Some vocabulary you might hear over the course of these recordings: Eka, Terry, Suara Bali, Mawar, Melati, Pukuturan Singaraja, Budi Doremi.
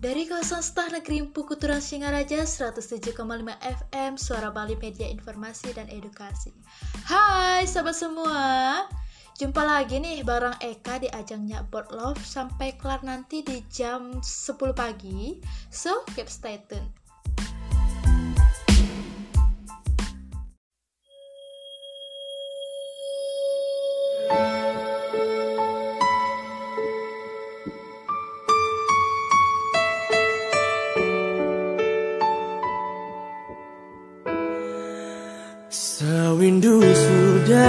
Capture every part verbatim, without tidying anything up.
Dari kawasan staf negeri Pukuturan Singaraja seratus tujuh koma lima F M Suara Bali Media Informasi dan Edukasi. Hai sahabat semua, jumpa lagi nih bareng Eka di ajangnya Board Love sampai kelar nanti di jam sepuluh pagi. So keep stay tune. Sewindu sudah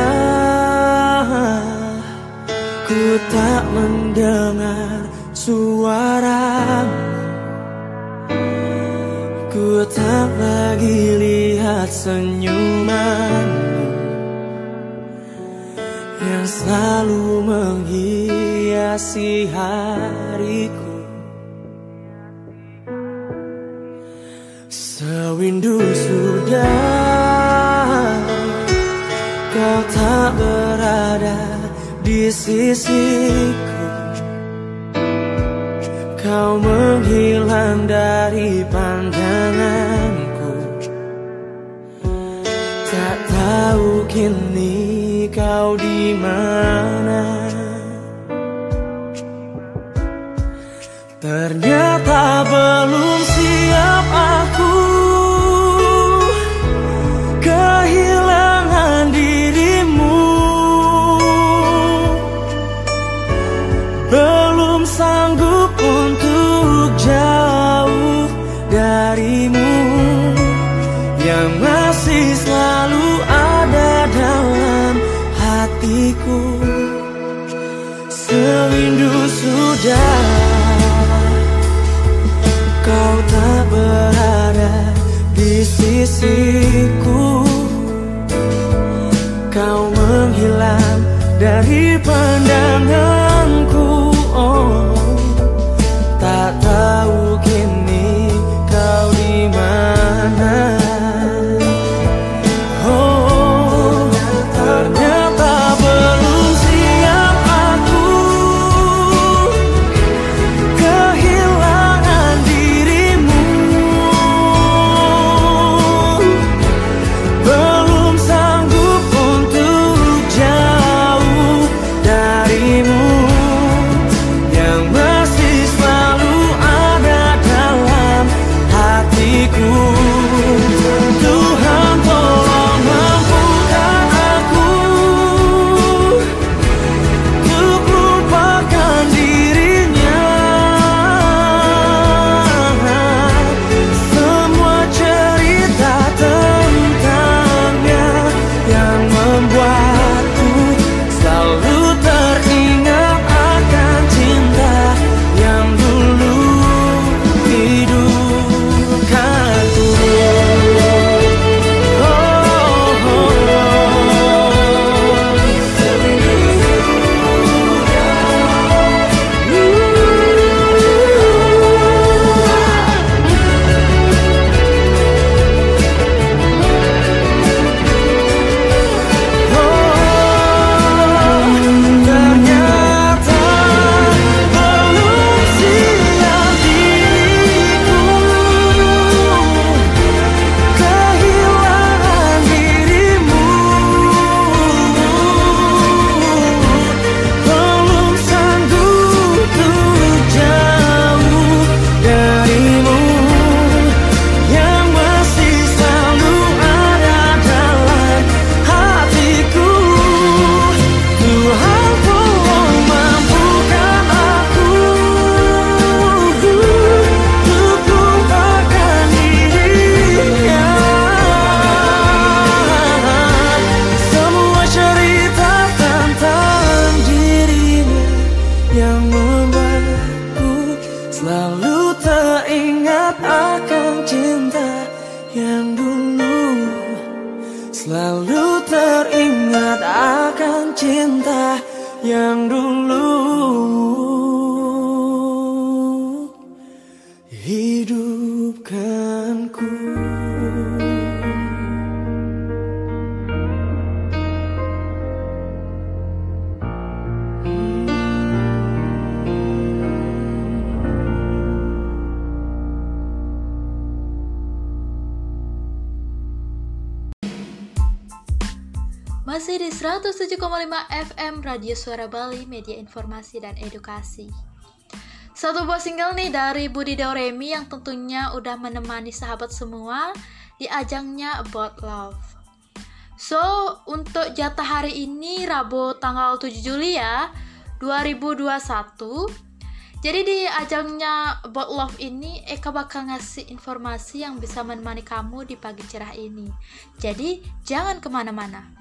ku tak mendengar suaramu, ku tak lagi lihat senyumanmu yang selalu menghiasi hariku. Sewindu sudah kau tak berada di sisiku, kau menghilang dari pandanganku. Tak tahu kini kau di mana. Ternyata belum siap aku kehilangan diri. Belum sanggup untuk jauh darimu yang masih selalu ada dalam hatiku. Sewindu sudah kau tak berada di sisiku, kau menghilang dari pandanganku. Oh, tak tahu kini kau di mana. Oh, ternyata belum siap aku kehilangan dirimu. Belum sanggup untuk jauh darimu. masih di seratus tujuh koma lima F M Radio Suara Bali, media informasi dan edukasi. Satu buah single nih dari Budi Doremi yang tentunya udah menemani sahabat semua di ajangnya About Love. So, untuk jatah hari ini Rabu tanggal tujuh Juli ya, dua ribu dua puluh satu. Jadi di ajangnya About Love ini, Eka bakal ngasih informasi yang bisa menemani kamu di pagi cerah ini. Jadi, jangan kemana-mana.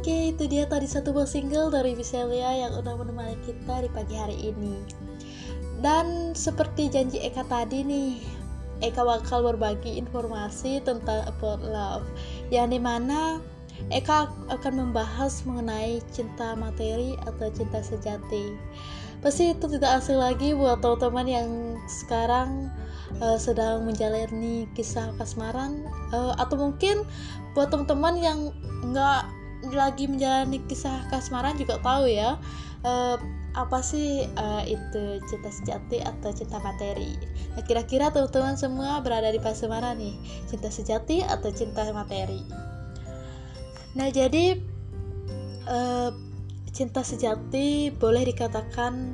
Oke, itu dia tadi satu buah single dari Biselia yang udah menemani kita di pagi hari ini. Dan seperti janji Eka tadi nih, Eka bakal berbagi informasi tentang About Love, yang dimana Eka akan membahas mengenai cinta materi atau cinta sejati. Pasti itu tidak asing lagi buat teman-teman yang sekarang uh, sedang menjalani kisah kasmaran, uh, atau mungkin buat teman-teman yang nggak lagi menjalani kisah kasmaran juga tahu ya uh, apa sih uh, itu cinta sejati atau cinta materi. Nah, kira-kira teman-teman semua berada di fase mana nih, cinta sejati atau cinta materi? Nah, jadi uh, cinta sejati boleh dikatakan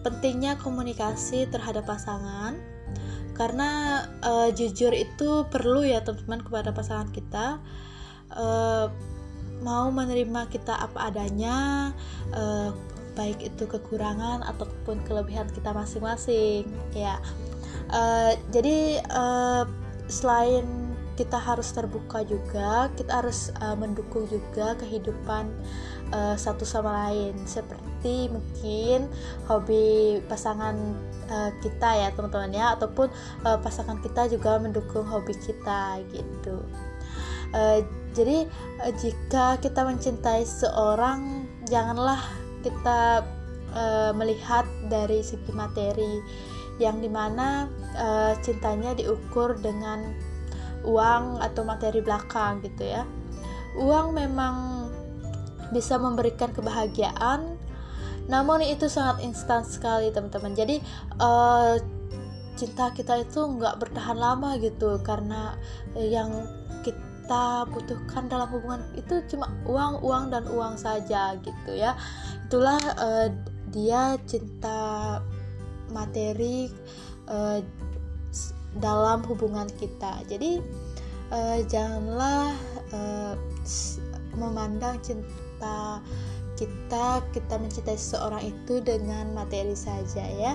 pentingnya komunikasi terhadap pasangan, karena uh, jujur itu perlu ya teman-teman kepada pasangan kita. Uh, mau menerima kita apa adanya, eh, baik itu kekurangan ataupun kelebihan kita masing-masing ya. Eh, jadi eh, selain kita harus terbuka juga, kita harus uh, mendukung juga kehidupan uh, satu sama lain, seperti mungkin hobi pasangan uh, kita ya teman-teman ya, ataupun uh, pasangan kita juga mendukung hobi kita gitu. Uh, jadi uh, jika kita mencintai seorang, janganlah kita uh, melihat dari segi materi, yang dimana uh, cintanya diukur dengan uang atau materi belakang gitu ya. Uang memang bisa memberikan kebahagiaan, namun itu sangat instan sekali teman-teman. Jadi uh, cinta kita itu nggak bertahan lama gitu, karena yang kita butuhkan dalam hubungan itu cuma uang, uang dan uang saja gitu ya. Itulah uh, dia cinta materi uh, dalam hubungan kita. Jadi uh, janganlah uh, memandang cinta kita kita mencintai seseorang itu dengan materi saja ya.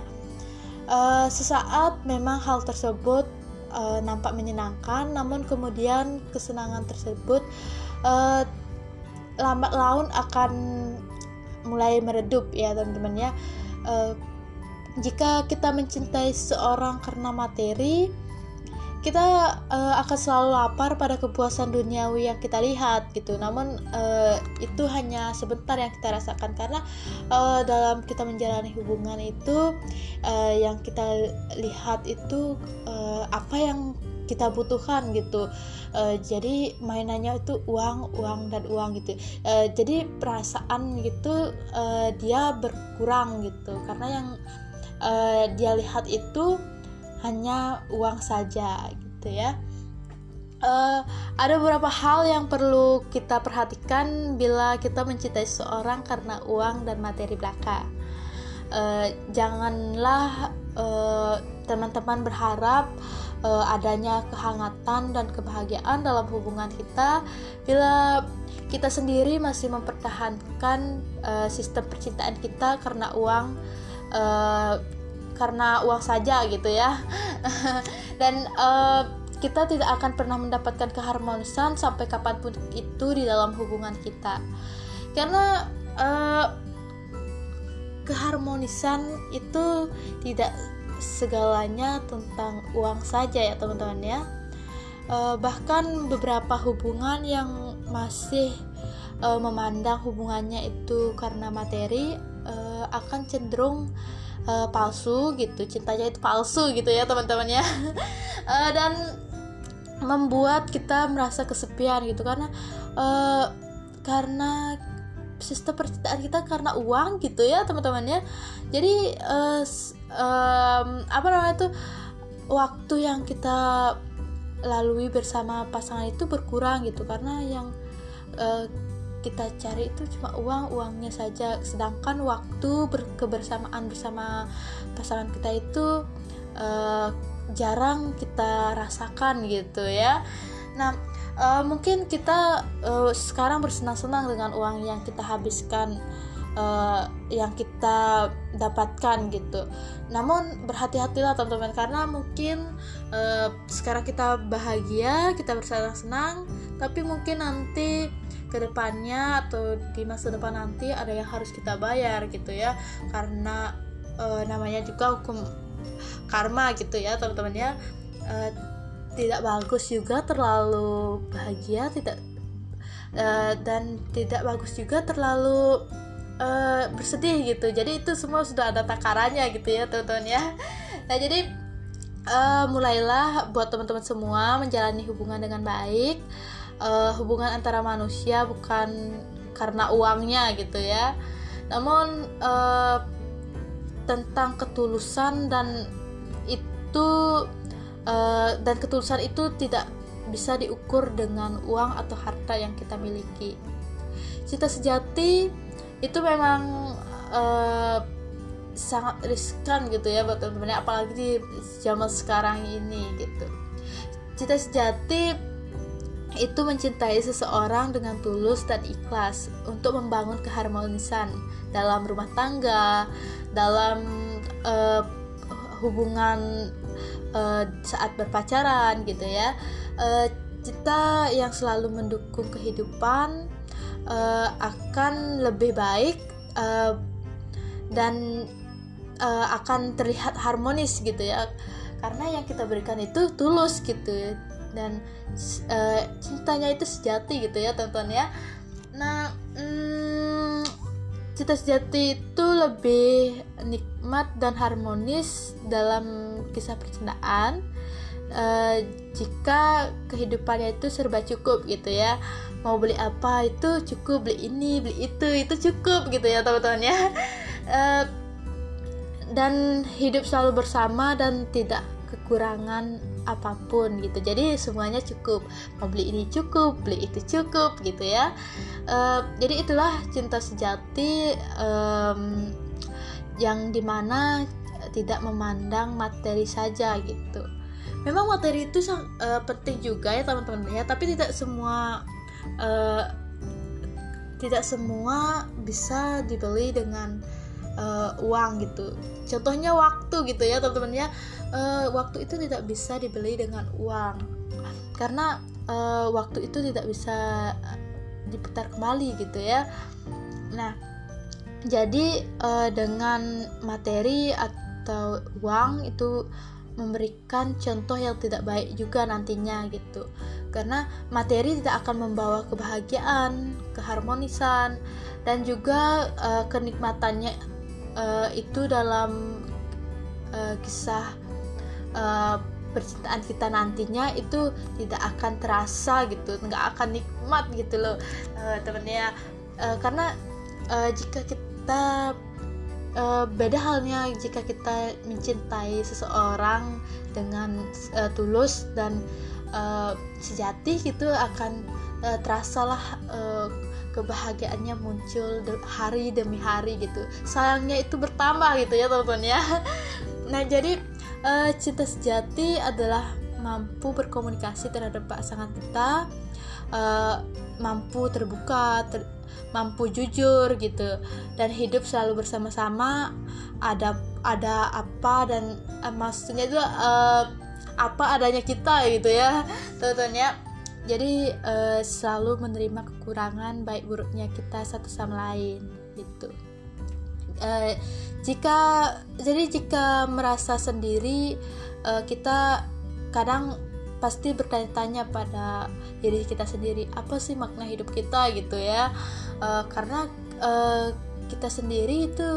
Uh, sesaat memang hal tersebut uh, nampak menyenangkan, namun kemudian kesenangan tersebut uh, lambat laun akan mulai meredup ya teman-teman ya. Uh, Jika kita mencintai seorang karena materi, kita uh, akan selalu lapar pada kepuasan duniawi yang kita lihat gitu. Namun uh, itu hanya sebentar yang kita rasakan, karena uh, dalam kita menjalani hubungan itu uh, yang kita lihat itu uh, apa yang kita butuhkan gitu. Uh, jadi mainannya itu uang, uang dan uang gitu. Uh, jadi perasaan gitu uh, dia berkurang gitu, karena yang Uh, dia lihat itu hanya uang saja gitu ya. Uh, ada beberapa hal yang perlu kita perhatikan bila kita mencintai seorang karena uang dan materi belaka. Uh, janganlah uh, teman-teman berharap uh, adanya kehangatan dan kebahagiaan dalam hubungan kita bila kita sendiri masih mempertahankan uh, sistem percintaan kita karena uang Uh, karena uang saja gitu ya. Dan uh, kita tidak akan pernah mendapatkan keharmonisan sampai kapanpun itu di dalam hubungan kita, karena uh, keharmonisan itu tidak segalanya tentang uang saja ya teman-teman ya. Uh, bahkan beberapa hubungan yang masih uh, memandang hubungannya itu karena materi akan cenderung uh, palsu gitu, cintanya itu palsu gitu ya teman-teman ya. uh, dan membuat kita merasa kesepian gitu, karena uh, karena sistem percintaan kita karena uang gitu ya teman-teman ya. Jadi uh, um, apa namanya itu, waktu yang kita lalui bersama pasangan itu berkurang gitu, karena yang uh, kita cari itu cuma uang, uangnya saja, sedangkan waktu berkebersamaan bersama pasangan kita itu uh, jarang kita rasakan gitu ya. Nah, uh, mungkin kita uh, sekarang bersenang-senang dengan uang yang kita habiskan, uh, yang kita dapatkan gitu. Namun berhati-hatilah teman-teman, karena mungkin uh, sekarang kita bahagia, kita bersenang-senang, tapi mungkin nanti kedepannya atau di masa depan nanti ada yang harus kita bayar gitu ya, karena e, namanya juga hukum karma gitu ya teman-teman ya. E, tidak bagus juga terlalu bahagia, tidak e, dan tidak bagus juga terlalu e, bersedih gitu. Jadi itu semua sudah ada takarannya gitu ya teman-teman ya. Nah jadi e, mulailah buat teman-teman semua menjalani hubungan dengan baik. Uh, hubungan antara manusia bukan karena uangnya gitu ya, namun uh, tentang ketulusan, dan itu uh, dan ketulusan itu tidak bisa diukur dengan uang atau harta yang kita miliki. Cinta sejati itu memang uh, sangat riskan gitu ya buat teman-teman, apalagi di zaman sekarang ini gitu. Cinta sejati itu mencintai seseorang dengan tulus dan ikhlas untuk membangun keharmonisan dalam rumah tangga, dalam uh, hubungan uh, saat berpacaran gitu ya. Uh, kita yang selalu mendukung kehidupan uh, akan lebih baik uh, dan uh, akan terlihat harmonis gitu ya, karena yang kita berikan itu tulus gitu dan uh, cintanya itu sejati gitu ya teman-teman ya. Nah, hmm, cinta sejati itu lebih nikmat dan harmonis dalam kisah percintaan uh, jika kehidupannya itu serba cukup gitu ya. Mau beli apa itu cukup, beli ini, beli itu, itu cukup gitu ya teman-teman ya. Uh, dan hidup selalu bersama dan tidak kekurangan apapun gitu. Jadi semuanya cukup, mau beli ini cukup, beli itu cukup gitu ya. Uh, jadi itulah cinta sejati, um, yang dimana tidak memandang materi saja gitu. Memang materi itu uh, penting juga ya teman-teman ya, tapi tidak semua uh, tidak semua bisa dibeli dengan Uh, uang gitu. Contohnya waktu gitu ya teman-teman ya. Uh, waktu itu tidak bisa dibeli dengan uang karena uh, waktu itu tidak bisa diputar kembali gitu ya. Nah, jadi uh, dengan materi atau uang itu memberikan contoh yang tidak baik juga nantinya gitu. Karena materi tidak akan membawa kebahagiaan, keharmonisan dan juga uh, kenikmatannya. Uh, itu dalam uh, kisah uh, percintaan kita nantinya itu tidak akan terasa gitu, nggak akan nikmat gitu loh uh, temennya uh, karena uh, jika kita uh, beda halnya jika kita mencintai seseorang dengan uh, tulus dan uh, sejati gitu, akan uh, terasalah uh, kebahagiaannya muncul hari demi hari gitu, sayangnya itu bertambah gitu ya teman-teman ya. Nah jadi uh, cinta sejati adalah mampu berkomunikasi terhadap pasangan kita, uh, mampu terbuka, ter- mampu jujur gitu, dan hidup selalu bersama-sama. Ada ada apa dan uh, maksudnya itu uh, apa adanya kita gitu ya teman-teman ya. Jadi uh, selalu menerima kekurangan baik buruknya kita satu sama lain gitu. Uh, jika jadi jika merasa sendiri, uh, kita kadang pasti bertanya-tanya pada diri kita sendiri, apa sih makna hidup kita gitu ya? Uh, karena uh, kita sendiri itu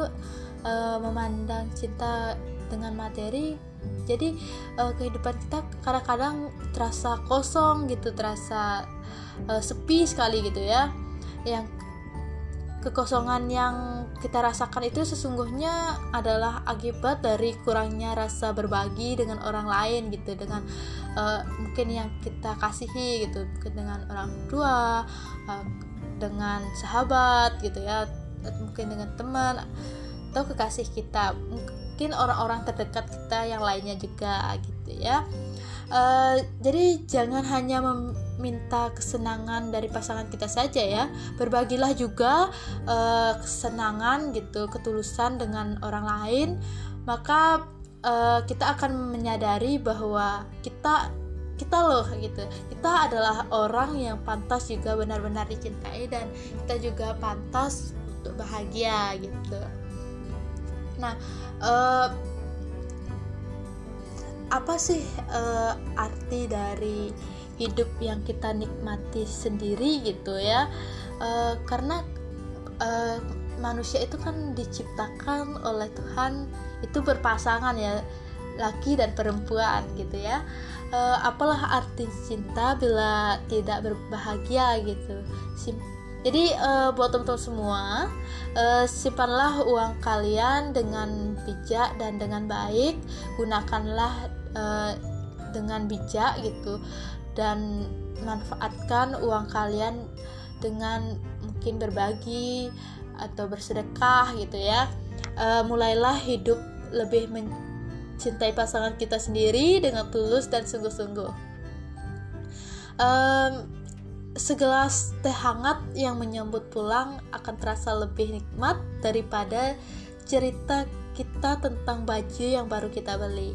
uh, memandang cinta dengan materi. Jadi uh, kehidupan kita kadang-kadang terasa kosong gitu, terasa uh, sepi sekali gitu ya. Yang kekosongan yang kita rasakan itu sesungguhnya adalah akibat dari kurangnya rasa berbagi dengan orang lain gitu, dengan uh, mungkin yang kita kasihi gitu, dengan orang tua, uh, dengan sahabat gitu ya, mungkin dengan teman atau kekasih kita, mungkin orang-orang terdekat kita yang lainnya juga gitu ya. Uh, jadi jangan hanya meminta kesenangan dari pasangan kita saja ya, berbagilah juga uh, kesenangan gitu, ketulusan dengan orang lain, maka uh, kita akan menyadari bahwa kita kita loh gitu, kita adalah orang yang pantas juga benar-benar dicintai dan kita juga pantas untuk bahagia gitu. Nah, uh, apa sih uh, arti dari hidup yang kita nikmati sendiri gitu ya? Uh, karena uh, manusia itu kan diciptakan oleh Tuhan itu berpasangan ya, laki dan perempuan gitu ya. Uh, apalah arti cinta bila tidak berbahagia gitu. Sim- Jadi uh, buat teman-teman semua, uh, simpanlah uang kalian dengan bijak dan dengan baik, gunakanlah uh, dengan bijak gitu, dan manfaatkan uang kalian dengan mungkin berbagi atau bersedekah gitu ya. Uh, mulailah hidup lebih mencintai pasangan kita sendiri dengan tulus dan sungguh-sungguh. Um, Segelas teh hangat yang menyambut pulang akan terasa lebih nikmat daripada cerita kita tentang baju yang baru kita beli.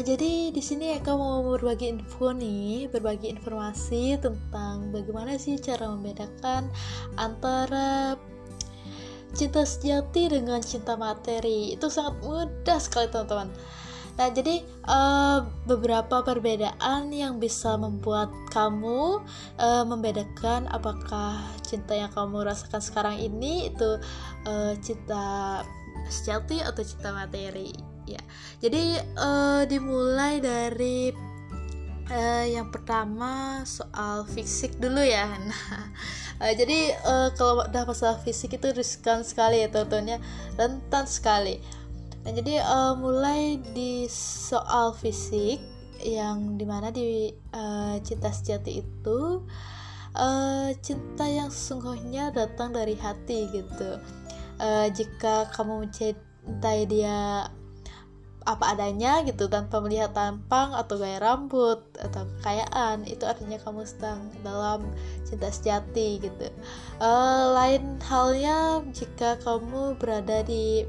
Uh, jadi di sini Eka mau berbagi info nih, berbagi informasi tentang bagaimana sih cara membedakan antara cinta sejati dengan cinta materi. Itu sangat mudah sekali teman-teman. Nah, jadi uh, beberapa perbedaan yang bisa membuat kamu uh, membedakan apakah cinta yang kamu rasakan sekarang ini itu uh, cinta sejati atau cinta materi. Ya, jadi uh, dimulai dari uh, yang pertama soal fisik dulu ya. Nah, uh, jadi uh, kalau udah masalah fisik itu riskan sekali ya teman-teman, rentan sekali. Nah, jadi uh, mulai di soal fisik yang dimana di uh, cinta sejati itu uh, cinta yang sesungguhnya datang dari hati gitu. Uh, jika kamu mencintai dia apa adanya gitu tanpa melihat tampang atau gaya rambut atau kekayaan, itu artinya kamu sedang dalam cinta sejati gitu. Uh, lain halnya jika kamu berada di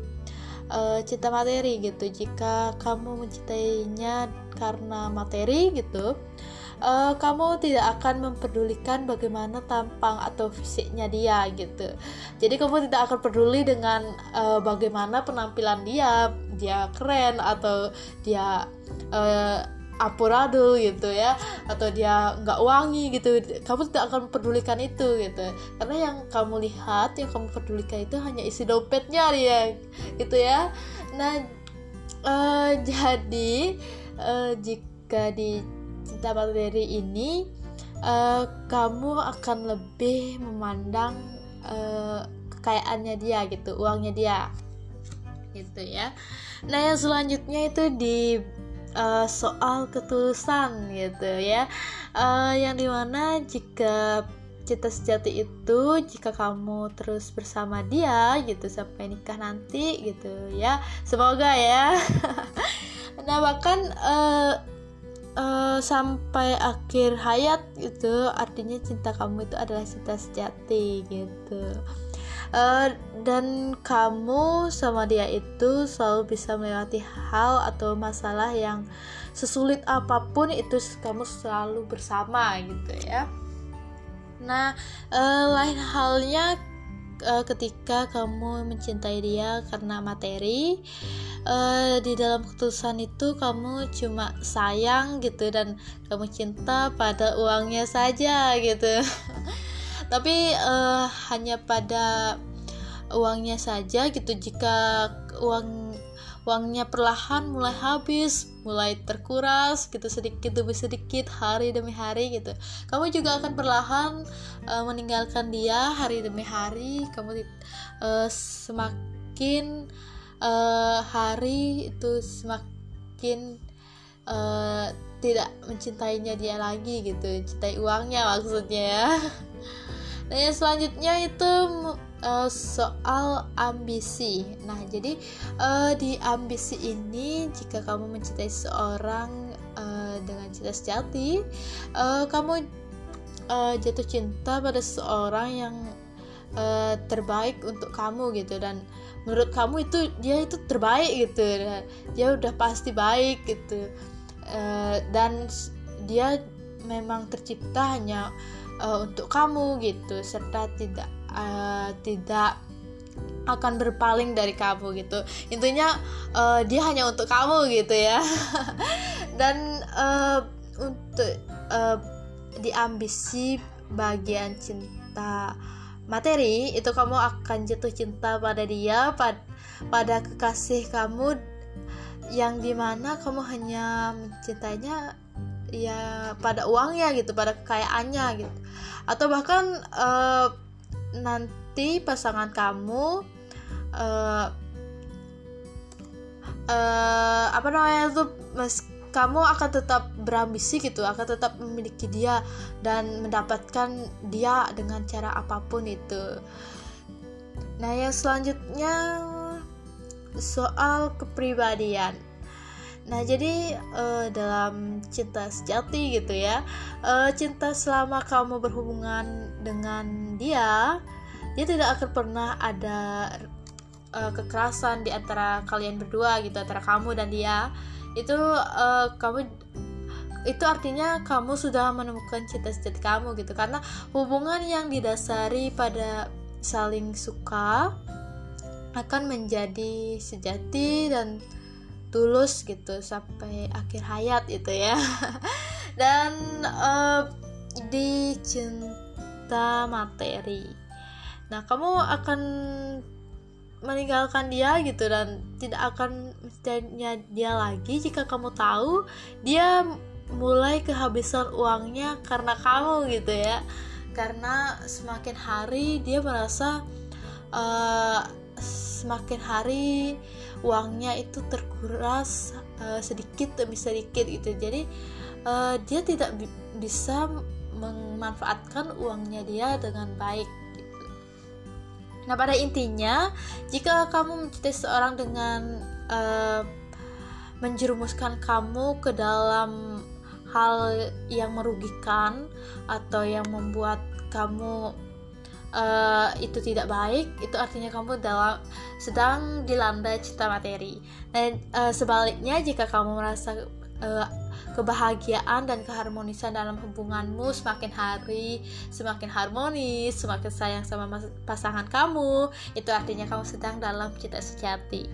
cinta materi gitu. Jika kamu mencintainya karena materi gitu, uh, kamu tidak akan mempedulikan bagaimana tampang atau fisiknya dia gitu. Jadi kamu tidak akan peduli dengan uh, bagaimana penampilan dia, dia keren atau dia uh, amburadul gitu ya, atau dia nggak wangi gitu. Kamu tidak akan pedulikan itu gitu, karena yang kamu lihat, yang kamu pedulikan itu hanya isi dompetnya dia gitu ya. Nah, uh, jadi uh, jika di cinta materi ini uh, kamu akan lebih memandang uh, kekayaannya dia gitu, uangnya dia gitu ya. Nah, yang selanjutnya itu di Uh, soal ketulusan gitu ya, uh, yang dimana jika cinta sejati itu jika kamu terus bersama dia gitu sampai nikah nanti gitu ya, semoga ya. Nah, bahkan uh, uh, sampai akhir hayat gitu, artinya cinta kamu itu adalah cinta sejati gitu. Uh, dan kamu sama dia itu selalu bisa melewati hal atau masalah yang sesulit apapun itu kamu selalu bersama gitu ya. Nah, uh, lain halnya uh, ketika kamu mencintai dia karena materi, uh, di dalam ketulusan itu kamu cuma sayang gitu dan kamu cinta pada uangnya saja gitu. Tapi uh, hanya pada uangnya saja gitu. Jika uang uangnya perlahan mulai habis, mulai terkuras gitu sedikit demi sedikit, hari demi hari gitu, kamu juga akan perlahan uh, meninggalkan dia hari demi hari. Kamu uh, semakin uh, hari itu semakin uh, tidak mencintainya dia lagi gitu, cintai uangnya maksudnya ya. Nah, yang selanjutnya itu uh, soal ambisi. Nah, jadi uh, di ambisi ini jika kamu mencintai seorang uh, dengan cinta sejati, uh, kamu uh, jatuh cinta pada seorang yang uh, terbaik untuk kamu gitu, dan menurut kamu itu dia itu terbaik gitu, dia udah pasti baik gitu, uh, dan dia memang tercipta hanya Uh, untuk kamu gitu, serta tidak uh, tidak akan berpaling dari kamu gitu. Intinya uh, dia hanya untuk kamu gitu ya. Dan uh, untuk uh, di ambisi bagian cinta materi itu kamu akan jatuh cinta pada dia, pad- pada kekasih kamu yang dimana kamu hanya mencintainya ya pada uangnya gitu, pada kekayaannya gitu, atau bahkan uh, nanti pasangan kamu uh, uh, apa namanya tuh, mas, kamu akan tetap berambisi gitu, akan tetap memiliki dia dan mendapatkan dia dengan cara apapun itu. Nah, yang selanjutnya soal kepribadian. Nah, jadi uh, dalam cinta sejati gitu ya, uh, cinta selama kamu berhubungan dengan dia, dia tidak akan pernah ada uh, kekerasan di antara kalian berdua gitu, antara kamu dan dia itu uh, kamu itu artinya kamu sudah menemukan cita sejati kamu gitu, karena hubungan yang didasari pada saling suka akan menjadi sejati dan tulus gitu sampai akhir hayat itu ya. Dan uh, di cinta materi, nah kamu akan meninggalkan dia gitu dan tidak akan mencarinya dia lagi jika kamu tahu dia mulai kehabisan uangnya karena kamu gitu ya, karena semakin hari dia merasa uh, semakin hari uangnya itu terkuras uh, sedikit demi sedikit gitu, jadi uh, dia tidak bi- bisa memanfaatkan uangnya dia dengan baik. Nah pada intinya jika kamu mencintai seorang dengan uh, menjerumuskan kamu ke dalam hal yang merugikan atau yang membuat kamu uh, itu tidak baik, itu artinya kamu dalam sedang dilanda cinta materi. Dan uh, sebaliknya jika kamu merasa uh, kebahagiaan dan keharmonisan dalam hubunganmu semakin hari semakin harmonis, semakin sayang sama mas- pasangan kamu, itu artinya kamu sedang dalam cinta sejati.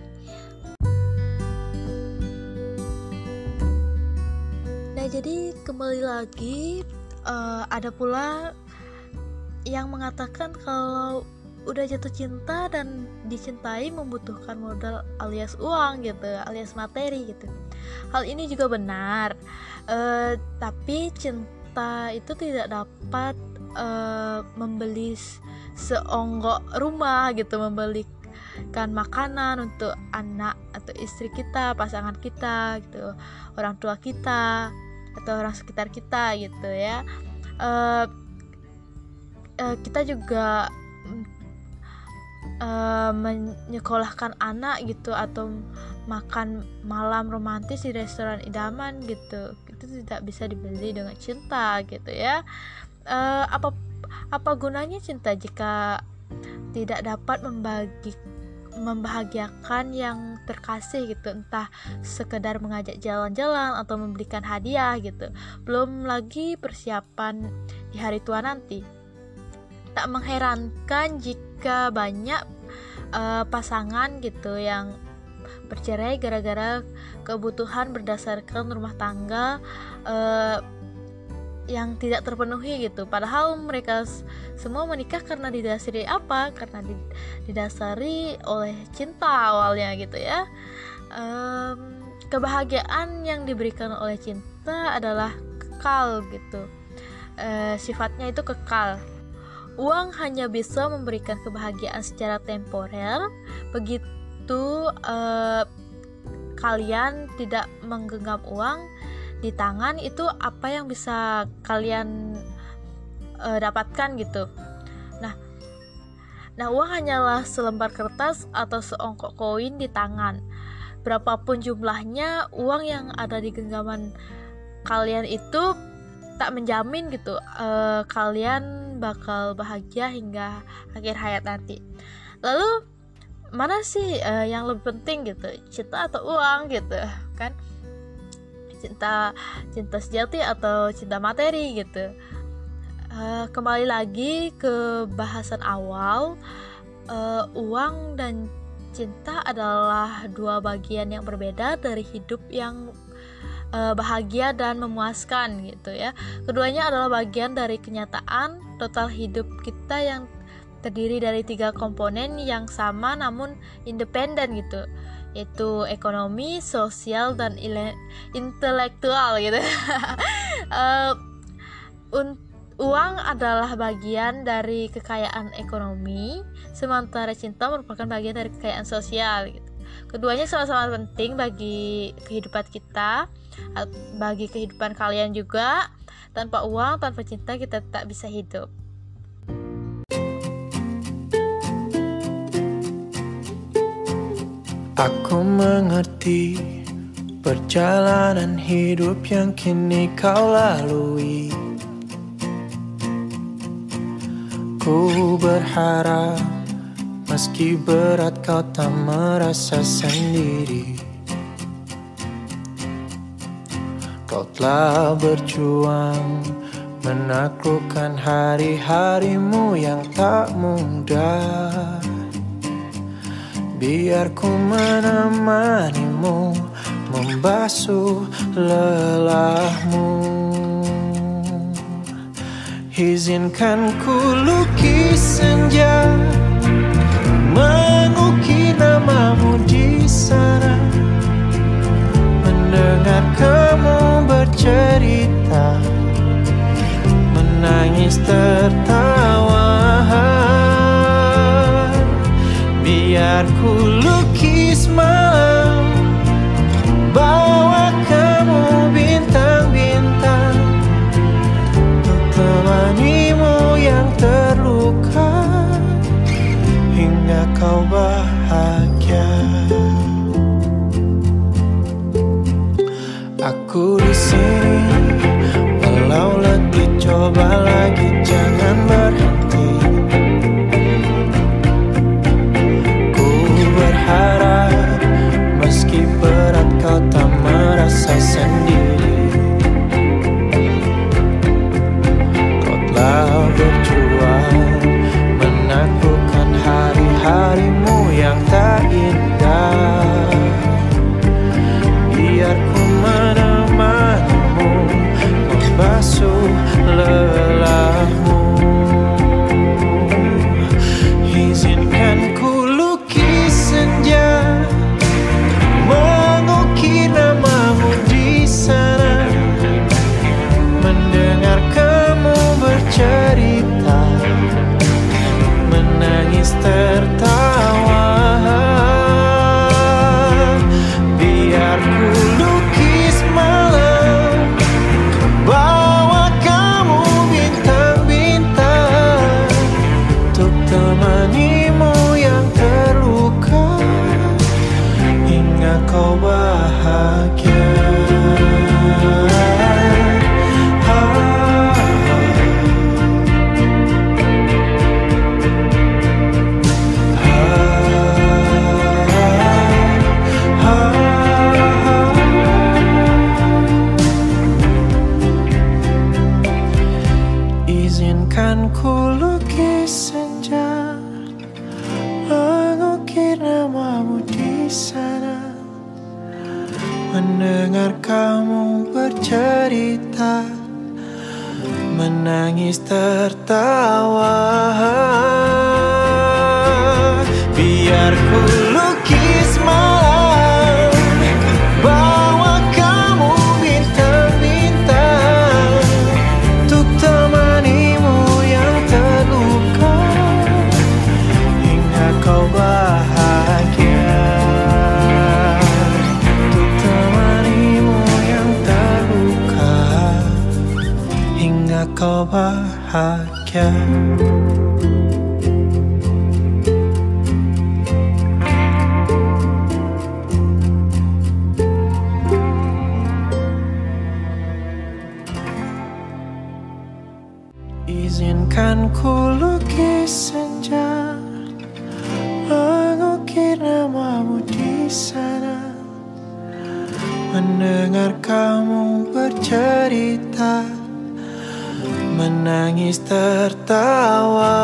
Nah jadi kembali lagi uh, ada pula yang mengatakan kalau udah jatuh cinta dan dicintai membutuhkan modal alias uang gitu, alias materi gitu. Hal ini juga benar, uh, tapi cinta itu tidak dapat uh, membeli seonggok rumah gitu, membelikan makanan untuk anak atau istri kita, pasangan kita gitu, orang tua kita atau orang sekitar kita gitu ya. Uh, uh, kita juga Uh, menyekolahkan anak gitu atau makan malam romantis di restoran idaman gitu, itu tidak bisa dibeli dengan cinta gitu ya. Uh, apa apa gunanya cinta jika tidak dapat membagi membahagiakan yang terkasih gitu, entah sekedar mengajak jalan-jalan atau memberikan hadiah gitu, belum lagi persiapan di hari tua nanti. Tak mengherankan jika Jika banyak uh, pasangan gitu yang bercerai gara-gara kebutuhan berdasarkan rumah tangga uh, yang tidak terpenuhi gitu. Padahal mereka semua menikah karena didasari apa? Karena didasari oleh cinta awalnya gitu ya. Um, kebahagiaan yang diberikan oleh cinta adalah kekal gitu. Uh, sifatnya itu kekal. Uang hanya bisa memberikan kebahagiaan secara temporer, begitu eh, kalian tidak menggenggam uang di tangan, itu apa yang bisa kalian eh, dapatkan gitu. Nah, nah uang hanyalah selembar kertas atau seongkok koin di tangan. Berapapun jumlahnya, uang yang ada di genggaman kalian itu tak menjamin gitu eh, kalian bakal bahagia hingga akhir hayat nanti. Lalu mana sih uh, yang lebih penting gitu, cinta atau uang gitu kan? Cinta cinta sejati atau cinta materi gitu. Uh, kembali lagi ke bahasan awal, uh, uang dan cinta adalah dua bagian yang berbeda dari hidup yang bahagia dan memuaskan gitu ya. Keduanya adalah bagian dari kenyataan total hidup kita yang terdiri dari tiga komponen yang sama namun independen gitu, yaitu ekonomi, sosial, dan ile- intelektual gitu. uh, un- uang adalah bagian dari kekayaan ekonomi, sementara cinta merupakan bagian dari kekayaan sosial gitu. Keduanya sama-sama penting bagi kehidupan kita, bagi kehidupan kalian juga. Tanpa uang, tanpa cinta kita tak bisa hidup. Aku mengerti perjalanan hidup yang kini kau lalui. Ku berharap meski berat kau tak merasa sendiri. Kau telah berjuang menaklukkan hari-harimu yang tak mudah. Biar ku menemanimu, membasuh lelahmu. Izinkan ku lukis senja, mengukir namamu di sana. Mendengar kamu bercerita, menangis tertawa. Biar ku lukis malam, bawa kamu bintang-bintang untuk temanimu yang terluka hingga kau bahagia. Aku di sini, walau letih coba lagi, jangan berhenti. Ku berharap meski berat kau tak merasa sendiri. Kau telah berjuang menaklukkan hari-harimu yang tak indah. Biar ku menemanimu, membasuh lelahmu. Izinkan ku lukis senja, mengukir namamu di sana. Mendengar kamu bercerita, menangis tertawa. Biar ku lukis malam, bawa kamu bintang-bintang untuk temanimu yang terluka hingga kau bahagia. Izinkan ku lukis senja, mengukir namamu di sana. Mendengar kamu bercerita, menangis tertawa. Biar ku lukis malam, bawa kamu bintang-bintang untuk temanimu yang terluka hingga kau bahagia. Untuk temanimu yang terluka hingga kau bahagia. Izinkan ku lukis senja, mengukir namamu di sana. Mendengar kamu bercerita, menangis tertawa.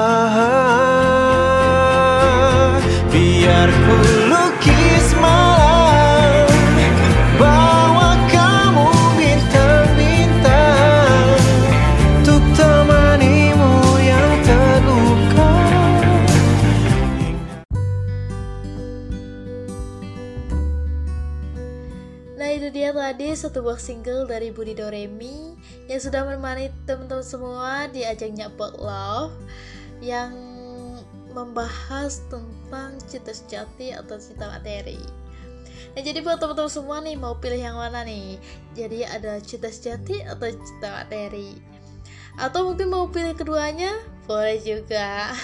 Biar ku lukis malam, bawa kamu bintang-bintang untuk temanimu yang terluka. Nah, itu dia tadi satu buah single dari Budi Doremi yang sudah menemani teman-teman semua di ajang Nyaplok Love yang membahas tentang cinta sejati atau cinta materi. Nah, jadi buat teman-teman semua nih, mau pilih yang mana nih? Jadi ada cinta sejati atau cinta materi? Atau mungkin mau pilih keduanya? Boleh juga.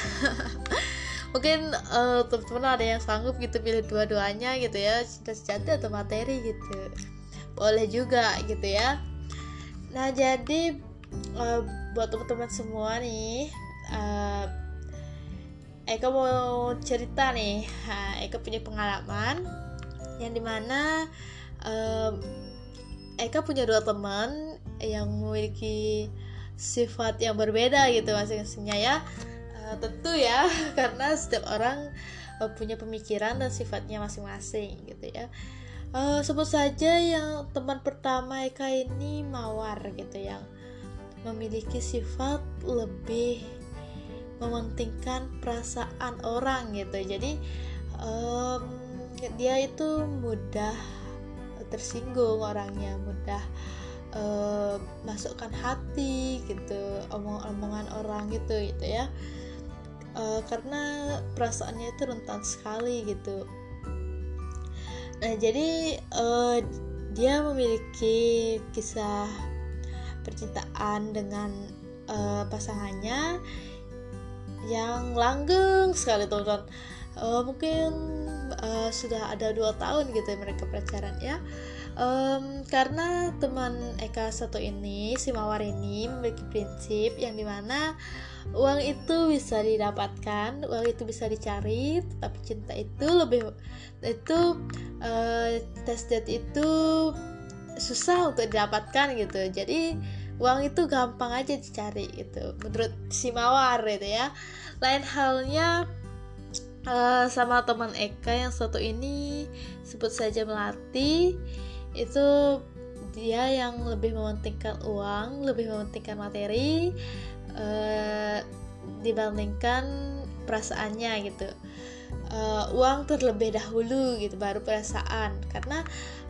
Mungkin uh, teman-teman ada yang sanggup gitu pilih dua-duanya gitu ya, cinta sejati atau materi gitu. Boleh juga gitu ya. Nah, jadi uh, buat teman-teman semua nih, uh, Eka mau cerita nih. Eka punya pengalaman yang dimana um, Eka punya dua teman yang memiliki sifat yang berbeda gitu masing-masingnya ya. Uh, tentu ya, karena setiap orang uh, punya pemikiran dan sifatnya masing-masing gitu ya. Uh, sebut saja yang teman pertama Eka ini Mawar gitu, yang memiliki sifat lebih mementingkan perasaan orang gitu. Jadi um, dia itu mudah tersinggung orangnya, mudah uh, masukkan hati gitu, omong-omongan orang gitu gitu ya. Uh, karena perasaannya itu rentan sekali gitu. Nah, jadi uh, dia memiliki kisah percintaan dengan uh, pasangannya yang langgeng sekali teman-teman. Uh, mungkin uh, sudah ada dua tahun gitu mereka pacaran ya. Um, karena teman Eka satu ini, si Mawar ini memiliki prinsip yang dimana uang itu bisa didapatkan, uang itu bisa dicari, tetapi cinta itu lebih itu uh, tes date itu susah untuk didapatkan gitu. Jadi uang itu gampang aja dicari gitu menurut si Mawar gitu ya. Lain halnya uh, sama teman Eka yang satu ini, sebut saja Melati. Itu dia yang lebih mementingkan uang, lebih mementingkan materi uh, dibandingkan perasaannya gitu. Uh, uang terlebih dahulu gitu, baru perasaan. Karena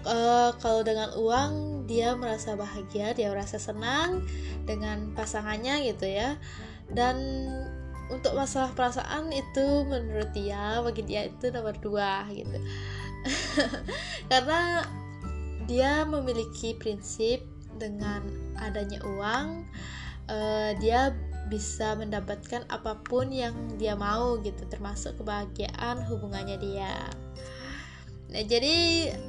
uh, kalau dengan uang dia merasa bahagia, dia merasa senang dengan pasangannya gitu ya. Dan untuk masalah perasaan itu menurut dia, bagi dia itu nomor dua gitu. Karena dia memiliki prinsip dengan adanya uang uh, dia bisa mendapatkan apapun yang dia mau gitu, termasuk kebahagiaan hubungannya dia. Nah, jadi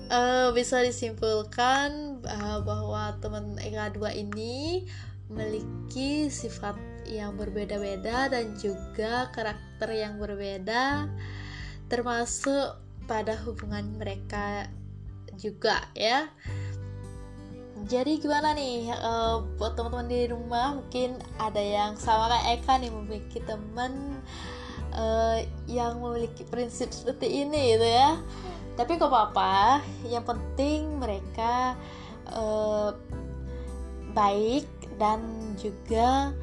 uh, bisa disimpulkan uh, bahwa teman Eka dua ini memiliki sifat yang berbeda-beda dan juga karakter yang berbeda, termasuk pada hubungan mereka juga ya. Jadi gimana nih uh, buat teman-teman di rumah, mungkin ada yang sama kayak Eka nih, memiliki teman uh, yang memiliki prinsip seperti ini gitu ya. Tapi gak apa-apa, yang penting mereka uh, baik dan juga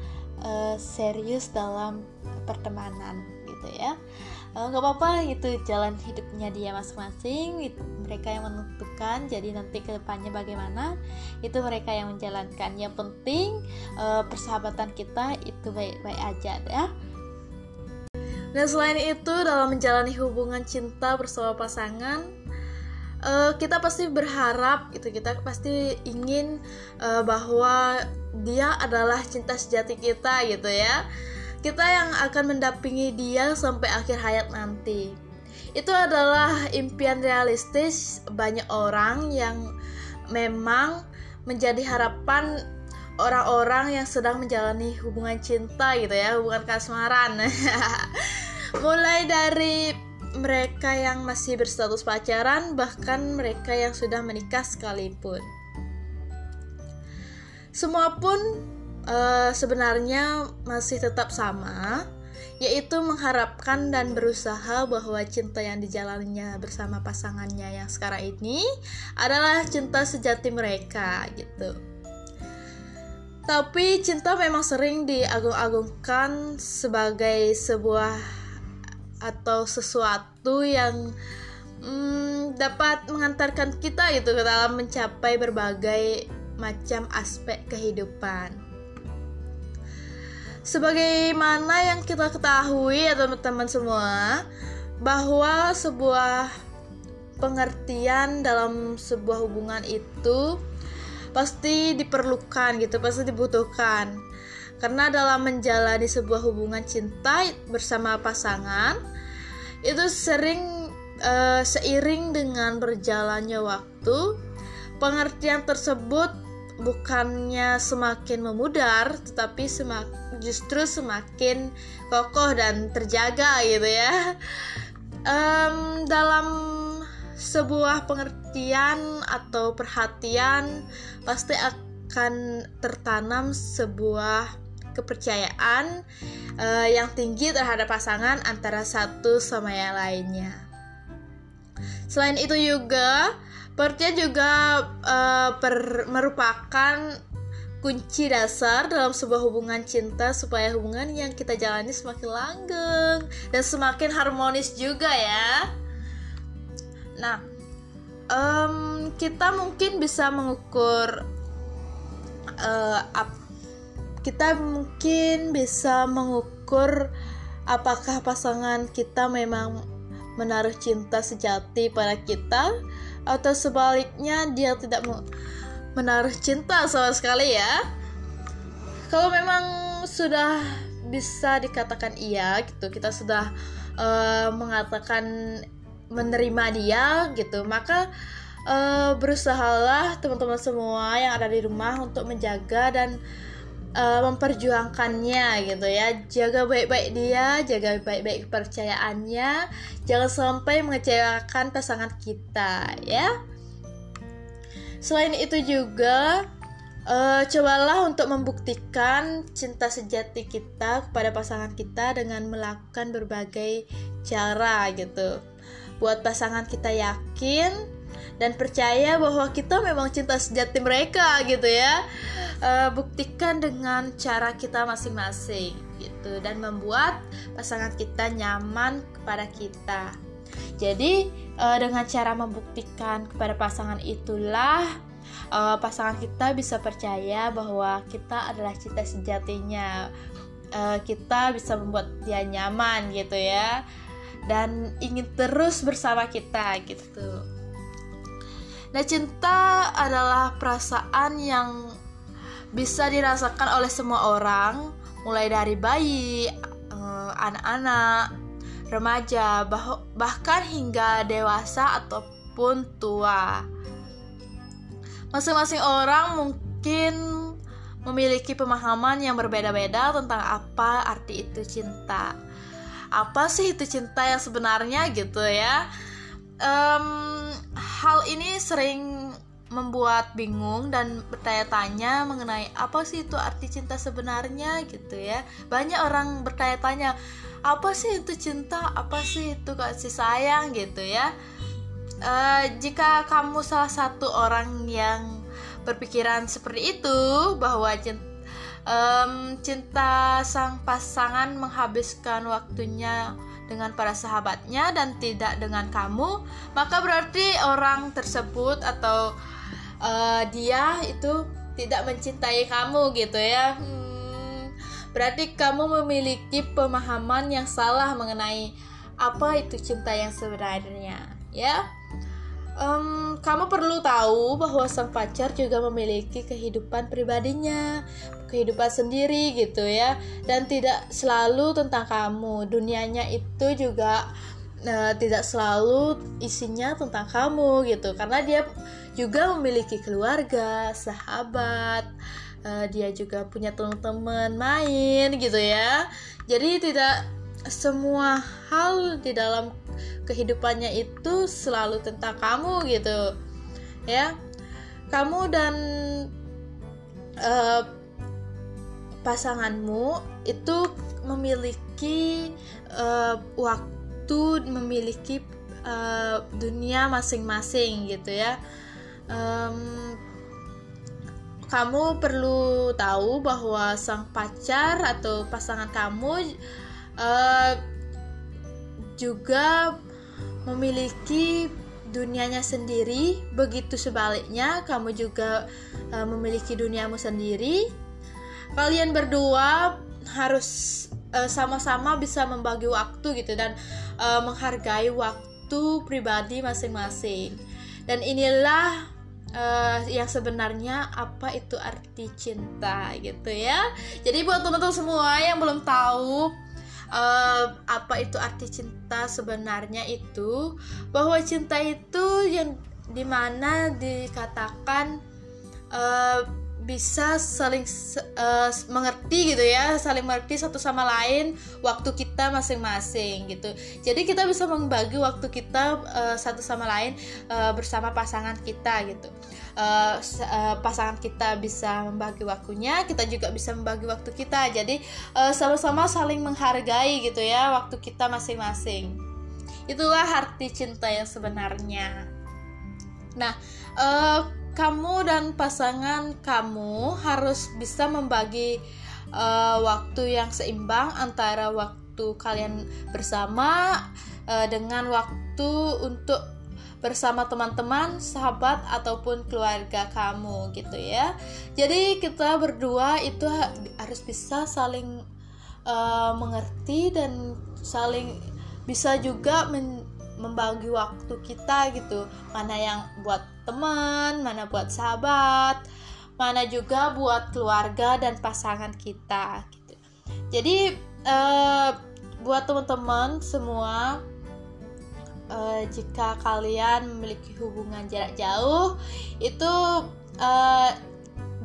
uh, serius dalam pertemanan gitu ya. Nggak apa-apa gitu, jalan hidupnya dia masing-masing, mereka yang menentukan. Jadi nanti kedepannya bagaimana itu mereka yang menjalankan. Yang penting uh, persahabatan kita itu baik-baik aja ya. Dan selain itu, dalam menjalani hubungan cinta bersama pasangan, uh, kita pasti berharap gitu, kita pasti ingin uh, bahwa dia adalah cinta sejati kita gitu ya. Kita yang akan mendampingi dia sampai akhir hayat nanti. Itu adalah impian realistis banyak orang yang memang menjadi harapan orang-orang yang sedang menjalani hubungan cinta gitu ya, hubungan kasmaran. Mulai dari mereka yang masih berstatus pacaran, bahkan mereka yang sudah menikah sekalipun. Semua pun Uh, sebenarnya masih tetap sama, yaitu mengharapkan dan berusaha bahwa cinta yang dijalaninya bersama pasangannya yang sekarang ini adalah cinta sejati mereka gitu. Tapi cinta memang sering diagung-agungkan sebagai sebuah atau sesuatu yang hmm, dapat mengantarkan kita gitu dalam mencapai berbagai macam aspek kehidupan. Sebagaimana yang kita ketahui ya teman-teman semua, bahwa sebuah pengertian dalam sebuah hubungan itu pasti diperlukan gitu, pasti dibutuhkan. Karena dalam menjalani sebuah hubungan cinta bersama pasangan itu sering e, seiring dengan berjalannya waktu, pengertian tersebut bukannya semakin memudar, tetapi semak, justru semakin kokoh dan terjaga gitu ya. Um, dalam sebuah pengertian atau perhatian, pasti akan tertanam sebuah kepercayaan uh, yang tinggi terhadap pasangan antara satu sama yang lainnya. Selain itu juga, percaya juga uh, per, merupakan kunci dasar dalam sebuah hubungan cinta supaya hubungan yang kita jalani semakin langgeng dan semakin harmonis juga ya. Nah, um, kita mungkin bisa mengukur uh, apa kita mungkin bisa mengukur apakah pasangan kita memang menaruh cinta sejati pada kita atau sebaliknya dia tidak menaruh cinta sama sekali ya. Kalau memang sudah bisa dikatakan iya gitu, kita sudah uh, mengatakan menerima dia gitu, maka uh, berusahalah teman-teman semua yang ada di rumah untuk menjaga dan Uh, memperjuangkannya gitu ya. Jaga baik-baik dia, jaga baik-baik kepercayaannya, jangan sampai mengecewakan pasangan kita ya. Selain itu juga uh, cobalah untuk membuktikan cinta sejati kita kepada pasangan kita dengan melakukan berbagai cara gitu, buat pasangan kita yakin dan percaya bahwa kita memang cinta sejati mereka gitu ya. E, buktikan dengan cara kita masing-masing gitu, dan membuat pasangan kita nyaman kepada kita. Jadi e, dengan cara membuktikan kepada pasangan itulah e, pasangan kita bisa percaya bahwa kita adalah cinta sejatinya. E, kita bisa membuat dia nyaman gitu ya, dan ingin terus bersama kita gitu. Nah, cinta adalah perasaan yang bisa dirasakan oleh semua orang, mulai dari bayi, anak-anak, remaja, bahkan hingga dewasa ataupun tua. Masing-masing orang mungkin memiliki pemahaman yang berbeda-beda tentang apa arti itu cinta. Apa sih itu cinta yang sebenarnya gitu ya? Um, hal ini sering membuat bingung dan bertanya-tanya mengenai apa sih itu arti cinta sebenarnya gitu ya. Banyak orang bertanya-tanya, apa sih itu cinta, apa sih itu kasih sayang gitu ya. uh, Jika kamu salah satu orang yang berpikiran seperti itu, bahwa cinta, um, cinta sang pasangan menghabiskan waktunya dengan para sahabatnya dan tidak dengan kamu, maka berarti orang tersebut atau uh, dia itu tidak mencintai kamu gitu ya. Hmm, berarti kamu memiliki pemahaman yang salah mengenai apa itu cinta yang sebenarnya ya. Um, kamu perlu tahu bahwa sang pacar juga memiliki kehidupan pribadinya, kehidupan sendiri gitu ya, dan tidak selalu tentang kamu. Dunianya itu juga uh, tidak selalu isinya tentang kamu gitu, karena dia juga memiliki keluarga, sahabat, uh, dia juga punya teman-teman main gitu ya. Jadi tidak semua hal di dalam kehidupannya itu selalu tentang kamu gitu ya. Kamu dan uh, pasanganmu itu memiliki uh, waktu, memiliki uh, dunia masing-masing gitu ya. Um, kamu perlu tahu bahwa sang pacar atau pasangan kamu uh, juga memiliki dunianya sendiri. Begitu sebaliknya, kamu juga uh, memiliki duniamu sendiri. Kalian berdua harus uh, sama-sama bisa membagi waktu gitu, dan uh, menghargai waktu pribadi masing-masing. Dan inilah uh, yang sebenarnya apa itu arti cinta gitu ya. Jadi buat teman-teman semua yang belum tahu uh, apa itu arti cinta sebenarnya itu, bahwa cinta itu yang dimana dikatakan uh, bisa saling uh, mengerti gitu ya, saling mengerti satu sama lain waktu kita masing-masing gitu. Jadi kita bisa membagi waktu kita uh, satu sama lain uh, bersama pasangan kita gitu. Uh, uh, pasangan kita bisa membagi waktunya, kita juga bisa membagi waktu kita. Jadi uh, sama-sama saling menghargai gitu ya waktu kita masing-masing. Itulah arti cinta yang sebenarnya. Nah, uh, kamu dan pasangan kamu harus bisa membagi uh, waktu yang seimbang antara waktu kalian bersama uh, dengan waktu untuk bersama teman-teman, sahabat ataupun keluarga kamu gitu ya. Jadi kita berdua itu ha- harus bisa saling uh, mengerti dan saling bisa juga men- membagi waktu kita gitu, mana yang buat teman, mana buat sahabat, mana juga buat keluarga dan pasangan kita gitu. Jadi uh, buat teman-teman semua, uh, jika kalian memiliki hubungan jarak jauh, itu uh,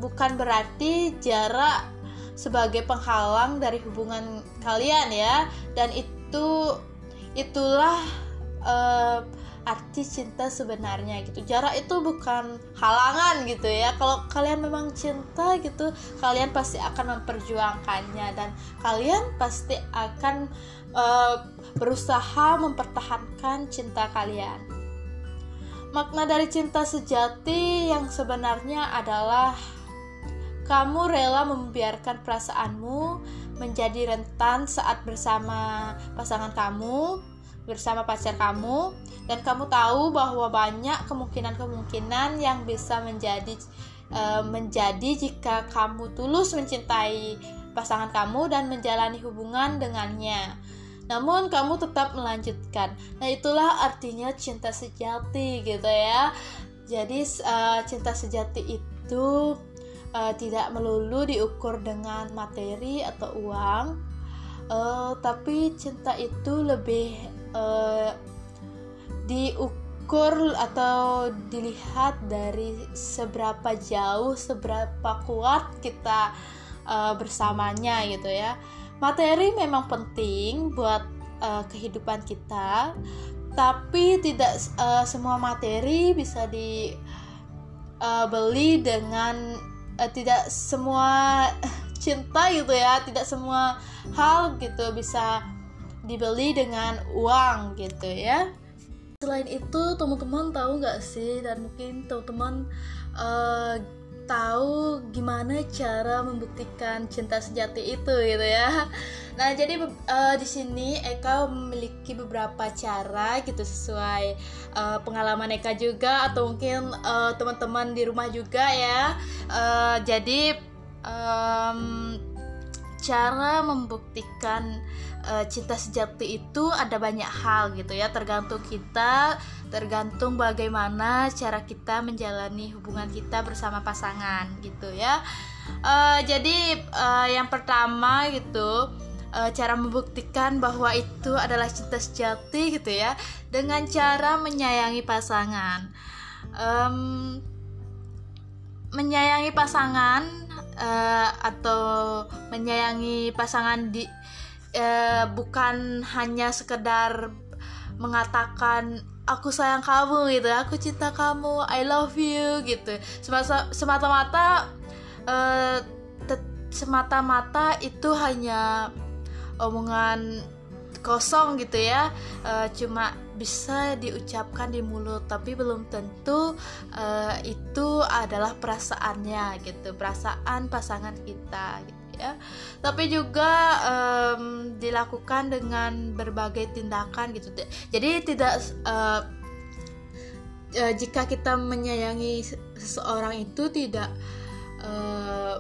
bukan berarti jarak sebagai penghalang dari hubungan kalian ya, dan itu itulah Uh, arti cinta sebenarnya gitu. Jarak itu bukan halangan gitu ya. Kalau kalian memang cinta gitu, kalian pasti akan memperjuangkannya dan kalian pasti akan uh, berusaha mempertahankan cinta kalian. Makna dari cinta sejati yang sebenarnya adalah kamu rela membiarkan perasaanmu menjadi rentan saat bersama pasangan kamu, bersama pacar kamu, dan kamu tahu bahwa banyak kemungkinan-kemungkinan yang bisa menjadi e, menjadi jika kamu tulus mencintai pasangan kamu dan menjalani hubungan dengannya. Namun kamu tetap melanjutkan. Nah, itulah artinya cinta sejati gitu ya. Jadi e, cinta sejati itu e, tidak melulu diukur dengan materi atau uang, e, tapi cinta itu lebih Uh, diukur atau dilihat dari seberapa jauh, seberapa kuat kita uh, bersamanya gitu ya. Materi memang penting buat uh, kehidupan kita, tapi tidak uh, semua materi bisa dibeli uh, dengan uh, tidak semua cinta gitu ya, tidak semua hal gitu bisa dibeli dengan uang gitu ya. Selain itu, teman-teman tahu nggak sih, dan mungkin teman-teman uh, tahu gimana cara membuktikan cinta sejati itu gitu ya. Nah, jadi uh, di sini Eka memiliki beberapa cara gitu sesuai uh, pengalaman Eka juga, atau mungkin uh, teman-teman di rumah juga ya. Uh, jadi um, cara membuktikan uh, cinta sejati itu ada banyak hal gitu ya, tergantung kita, tergantung bagaimana cara kita menjalani hubungan kita bersama pasangan gitu ya. Uh, jadi uh, yang pertama gitu, uh, cara membuktikan bahwa itu adalah cinta sejati gitu ya, dengan cara menyayangi pasangan. Um, menyayangi pasangan Uh, atau menyayangi pasangan di, uh, bukan hanya sekedar mengatakan aku sayang kamu gitu, aku cinta kamu, I love you gitu. Semata, semata-mata uh, te, semata-mata itu hanya omongan kosong gitu ya, uh, cuma bisa diucapkan di mulut, tapi belum tentu uh, itu adalah perasaannya gitu, perasaan pasangan kita gitu ya. Tapi juga um, dilakukan dengan berbagai tindakan gitu. Jadi tidak uh, uh, jika kita menyayangi seseorang itu tidak uh,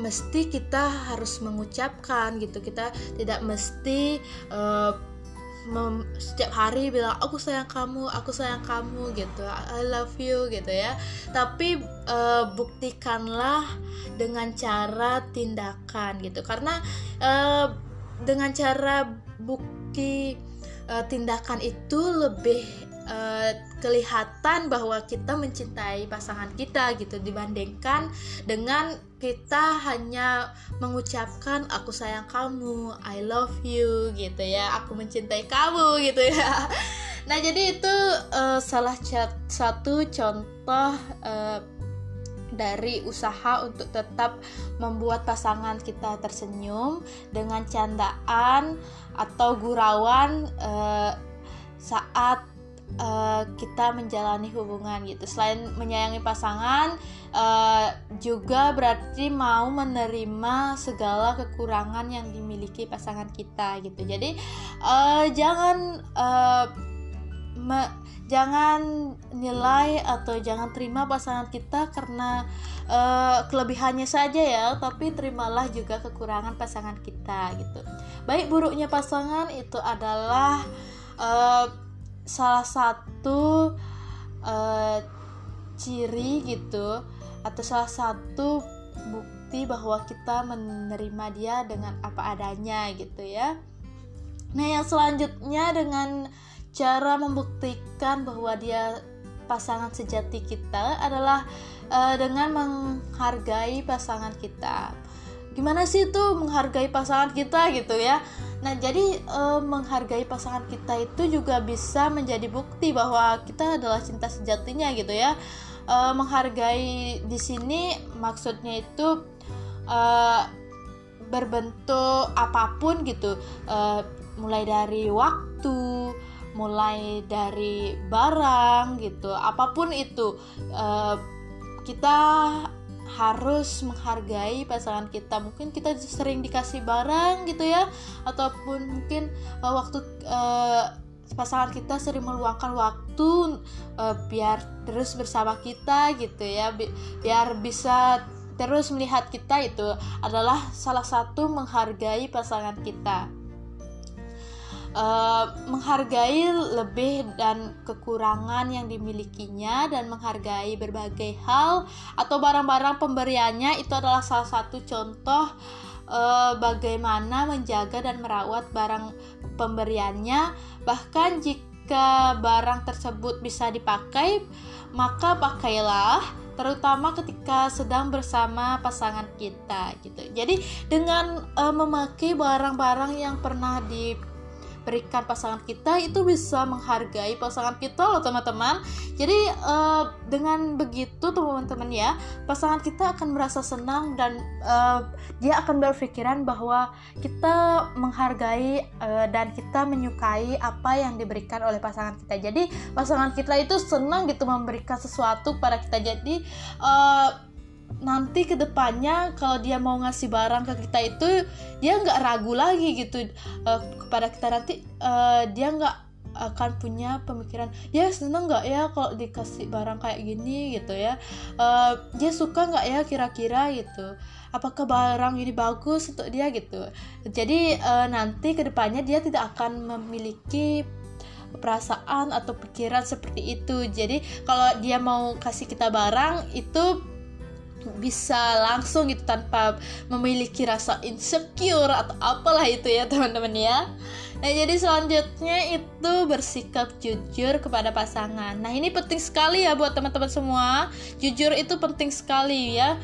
mesti kita harus mengucapkan gitu. Kita tidak mesti uh, Mem, setiap hari bilang aku sayang kamu, aku sayang kamu gitu, I love you gitu ya. Tapi e, buktikanlah dengan cara tindakan gitu, karena e, dengan cara bukti e, tindakan itu lebih e, kelihatan bahwa kita mencintai pasangan kita gitu, dibandingkan dengan kita hanya mengucapkan aku sayang kamu, I love you gitu ya, aku mencintai kamu gitu ya. Nah jadi itu uh, salah satu contoh uh, dari usaha untuk tetap membuat pasangan kita tersenyum dengan candaan atau gurauan uh, saat uh, kita menjalani hubungan gitu. Selain menyayangi pasangan, uh, juga berarti mau menerima segala kekurangan yang dimiliki pasangan kita gitu. Jadi uh, jangan uh, me- Jangan nilai atau jangan terima pasangan kita karena uh, kelebihannya saja ya, tapi terimalah juga kekurangan pasangan kita gitu. Baik buruknya pasangan itu adalah uh, salah satu uh, ciri gitu, atau salah satu bukti bahwa kita menerima dia dengan apa adanya gitu ya. Nah yang selanjutnya dengan cara membuktikan bahwa dia pasangan sejati kita adalah uh, dengan menghargai pasangan kita. Gimana sih itu menghargai pasangan kita gitu ya? Nah jadi uh, menghargai pasangan kita itu juga bisa menjadi bukti bahwa kita adalah cinta sejatinya gitu ya. Uh, menghargai di sini maksudnya itu uh, berbentuk apapun gitu, uh, mulai dari waktu, mulai dari barang gitu, apapun itu uh, kita harus menghargai pasangan kita. Mungkin kita sering dikasih barang gitu ya, ataupun mungkin uh, waktu uh, pasangan kita sering meluangkan waktu uh, biar terus bersama kita gitu ya, bi- biar bisa terus melihat kita, itu adalah salah satu menghargai pasangan kita. Uh, menghargai lebih dan kekurangan yang dimilikinya, dan menghargai berbagai hal atau barang-barang pemberiannya, itu adalah salah satu contoh uh, bagaimana menjaga dan merawat barang pemberiannya. Bahkan jika barang tersebut bisa dipakai, maka pakailah, terutama ketika sedang bersama pasangan kita gitu. Jadi dengan uh, memakai barang-barang yang pernah diberikan pasangan kita, itu bisa menghargai pasangan kita loh teman-teman. Jadi uh, dengan begitu teman-teman ya, pasangan kita akan merasa senang dan uh, dia akan berpikiran bahwa kita menghargai uh, dan kita menyukai apa yang diberikan oleh pasangan kita. Jadi pasangan kita itu senang gitu memberikan sesuatu kepada kita. Jadi uh, nanti kedepannya kalau dia mau ngasih barang ke kita itu dia nggak ragu lagi gitu uh, kepada kita. Nanti uh, dia nggak akan punya pemikiran, dia seneng nggak ya kalau dikasih barang kayak gini gitu ya, uh, dia suka nggak ya kira-kira gitu, apakah barang ini bagus untuk dia gitu. Jadi uh, nanti kedepannya dia tidak akan memiliki perasaan atau pikiran seperti itu. Jadi kalau dia mau kasih kita barang itu bisa langsung gitu, tanpa memiliki rasa insecure atau apalah itu ya teman-teman ya. Nah jadi selanjutnya itu bersikap jujur kepada pasangan. Nah ini penting sekali ya buat teman-teman semua, jujur itu penting sekali ya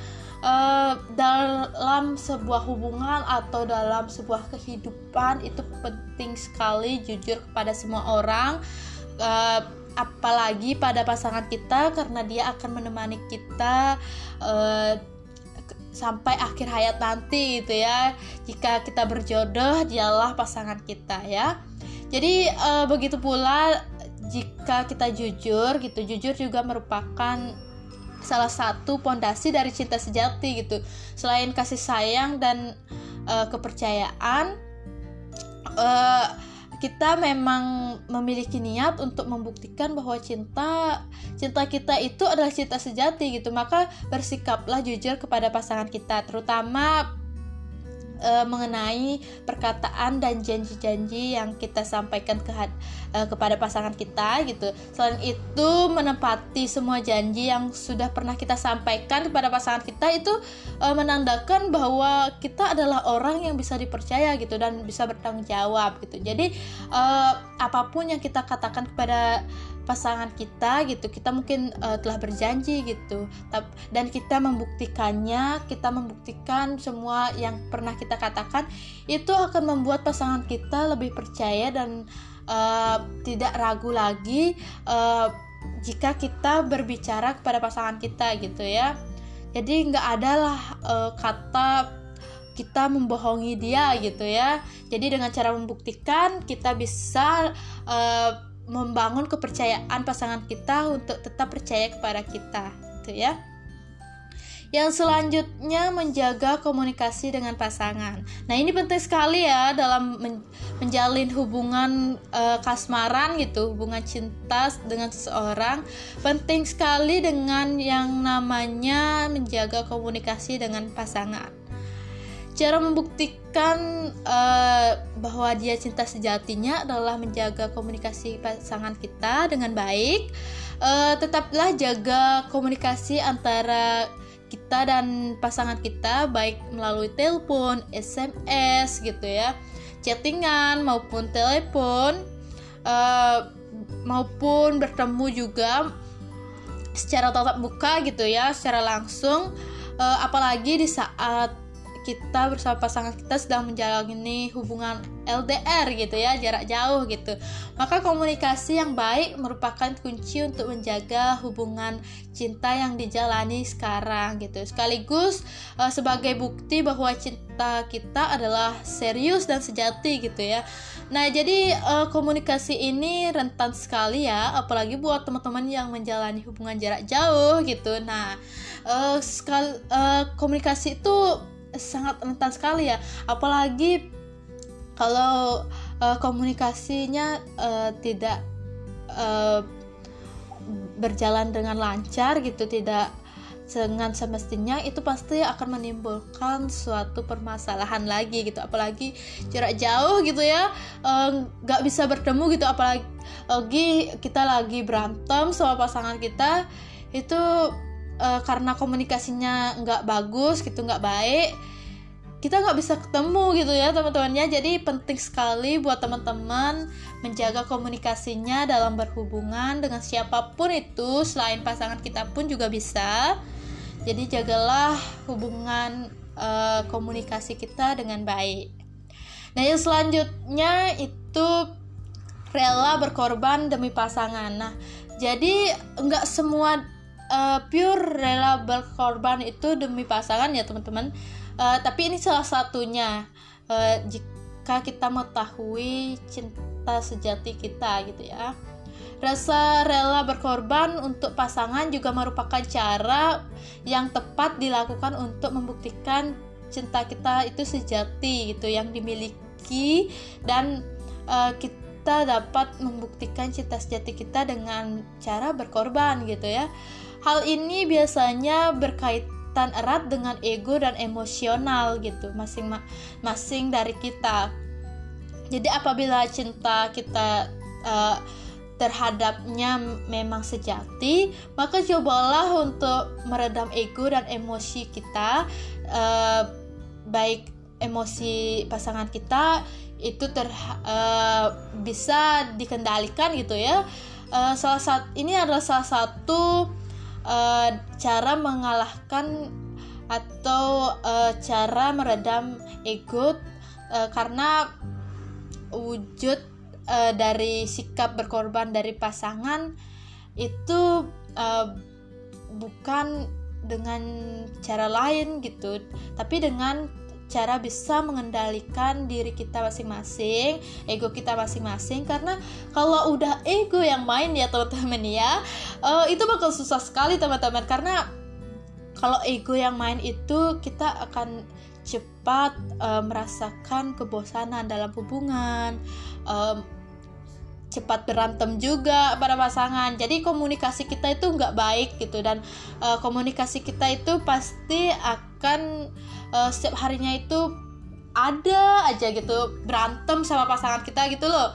uh, dalam sebuah hubungan atau dalam sebuah kehidupan. Itu penting sekali jujur kepada semua orang, uh, apalagi pada pasangan kita, karena dia akan menemani kita uh, sampai akhir hayat nanti gitu ya. Jika kita berjodoh, dialah pasangan kita ya. Jadi uh, begitu pula jika kita jujur gitu. Jujur juga merupakan salah satu pondasi dari cinta sejati gitu. Selain kasih sayang dan uh, kepercayaan, uh, kita memang memiliki niat untuk membuktikan bahwa cinta cinta kita itu adalah cinta sejati gitu. Maka bersikaplah jujur kepada pasangan kita, terutama e, mengenai perkataan dan janji-janji yang kita sampaikan ke, e, kepada pasangan kita gitu. Selain itu, menepati semua janji yang sudah pernah kita sampaikan kepada pasangan kita itu e, menandakan bahwa kita adalah orang yang bisa dipercaya gitu, dan bisa bertanggung jawab gitu. Jadi uh, apapun yang kita katakan kepada pasangan kita gitu, kita mungkin uh, telah berjanji gitu, dan kita membuktikannya, kita membuktikan semua yang pernah kita katakan, itu akan membuat pasangan kita lebih percaya dan uh, tidak ragu lagi uh, jika kita berbicara kepada pasangan kita gitu ya. Jadi nggak adalah uh, kata kita membohongi dia gitu ya. Jadi dengan cara membuktikan, kita bisa uh, membangun kepercayaan pasangan kita untuk tetap percaya kepada kita gitu ya. Yang selanjutnya, menjaga komunikasi dengan pasangan. Nah, ini penting sekali ya dalam men- menjalin hubungan uh, kasmaran gitu, hubungan cinta dengan seseorang. Penting sekali dengan yang namanya menjaga komunikasi dengan pasangan. Cara membuktikan uh, bahwa dia cinta sejatinya adalah menjaga komunikasi pasangan kita dengan baik. Uh, tetaplah jaga komunikasi antara kita dan pasangan kita, baik melalui telepon, S M S gitu ya, chattingan maupun telepon, uh, maupun bertemu juga secara tatap muka gitu ya, secara langsung. Uh, apalagi di saat kita bersama pasangan kita sedang menjalani hubungan L D R gitu ya, jarak jauh gitu. Maka komunikasi yang baik merupakan kunci untuk menjaga hubungan cinta yang dijalani sekarang gitu. Sekaligus uh, sebagai bukti bahwa cinta kita adalah serius dan sejati gitu ya. Nah, jadi uh, komunikasi ini rentan sekali ya, apalagi buat teman-teman yang menjalani hubungan jarak jauh gitu. Nah, uh, skal- uh, komunikasi itu sangat rentan sekali ya, apalagi kalau uh, komunikasinya uh, tidak uh, berjalan dengan lancar gitu, tidak dengan semestinya, itu pasti akan menimbulkan suatu permasalahan lagi gitu, apalagi jarak jauh gitu ya, nggak uh, bisa bertemu gitu, apalagi kita lagi berantem sama pasangan kita itu. Uh, karena komunikasinya nggak bagus gitu, nggak baik, kita nggak bisa ketemu gitu ya teman-temannya. Jadi penting sekali buat teman-teman menjaga komunikasinya dalam berhubungan dengan siapapun itu, selain pasangan kita pun juga bisa. Jadi jagalah hubungan uh, komunikasi kita dengan baik. Nah, yang selanjutnya itu rela berkorban demi pasangan. Nah, jadi nggak semua Uh, pure rela berkorban itu demi pasangan ya teman-teman, uh, tapi ini salah satunya. Uh, jika kita mengetahui cinta sejati kita gitu ya, rasa rela berkorban untuk pasangan juga merupakan cara yang tepat dilakukan untuk membuktikan cinta kita itu sejati gitu, yang dimiliki, dan uh, kita kita dapat membuktikan cinta sejati kita dengan cara berkorban gitu ya. Hal ini biasanya berkaitan erat dengan ego dan emosional gitu masing-masing dari kita. Jadi apabila cinta kita uh, terhadapnya memang sejati, maka cobalah untuk meredam ego dan emosi kita, uh, baik emosi pasangan kita itu ter uh, bisa dikendalikan gitu ya. Uh, salah satu ini adalah salah satu uh, cara mengalahkan atau uh, cara meredam ego, uh, karena wujud uh, dari sikap berkorban dari pasangan itu uh, bukan dengan cara lain gitu, tapi dengan cara bisa mengendalikan diri kita masing-masing, ego kita masing-masing. Karena kalau udah ego yang main ya teman-teman ya, uh, itu bakal susah sekali teman-teman. Karena kalau ego yang main itu, kita akan cepat uh, merasakan kebosanan dalam hubungan, uh, cepat berantem juga pada pasangan. Jadi komunikasi kita itu nggak baik gitu, dan uh, komunikasi kita itu pasti akan uh, setiap harinya itu ada aja gitu berantem sama pasangan kita gitu loh.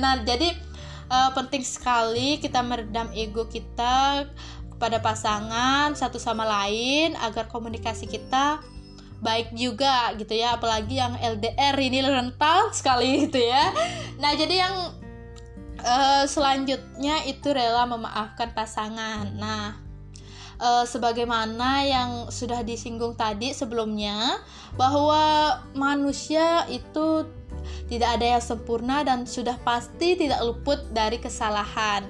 Nah, jadi uh, penting sekali kita meredam ego kita kepada pasangan satu sama lain agar komunikasi kita baik juga gitu ya, apalagi yang L D R ini rentan sekali gitu ya. Nah, jadi yang Uh, selanjutnya itu rela memaafkan pasangan. Nah, uh, sebagaimana yang sudah disinggung tadi sebelumnya, bahwa manusia itu tidak ada yang sempurna dan sudah pasti tidak luput dari kesalahan.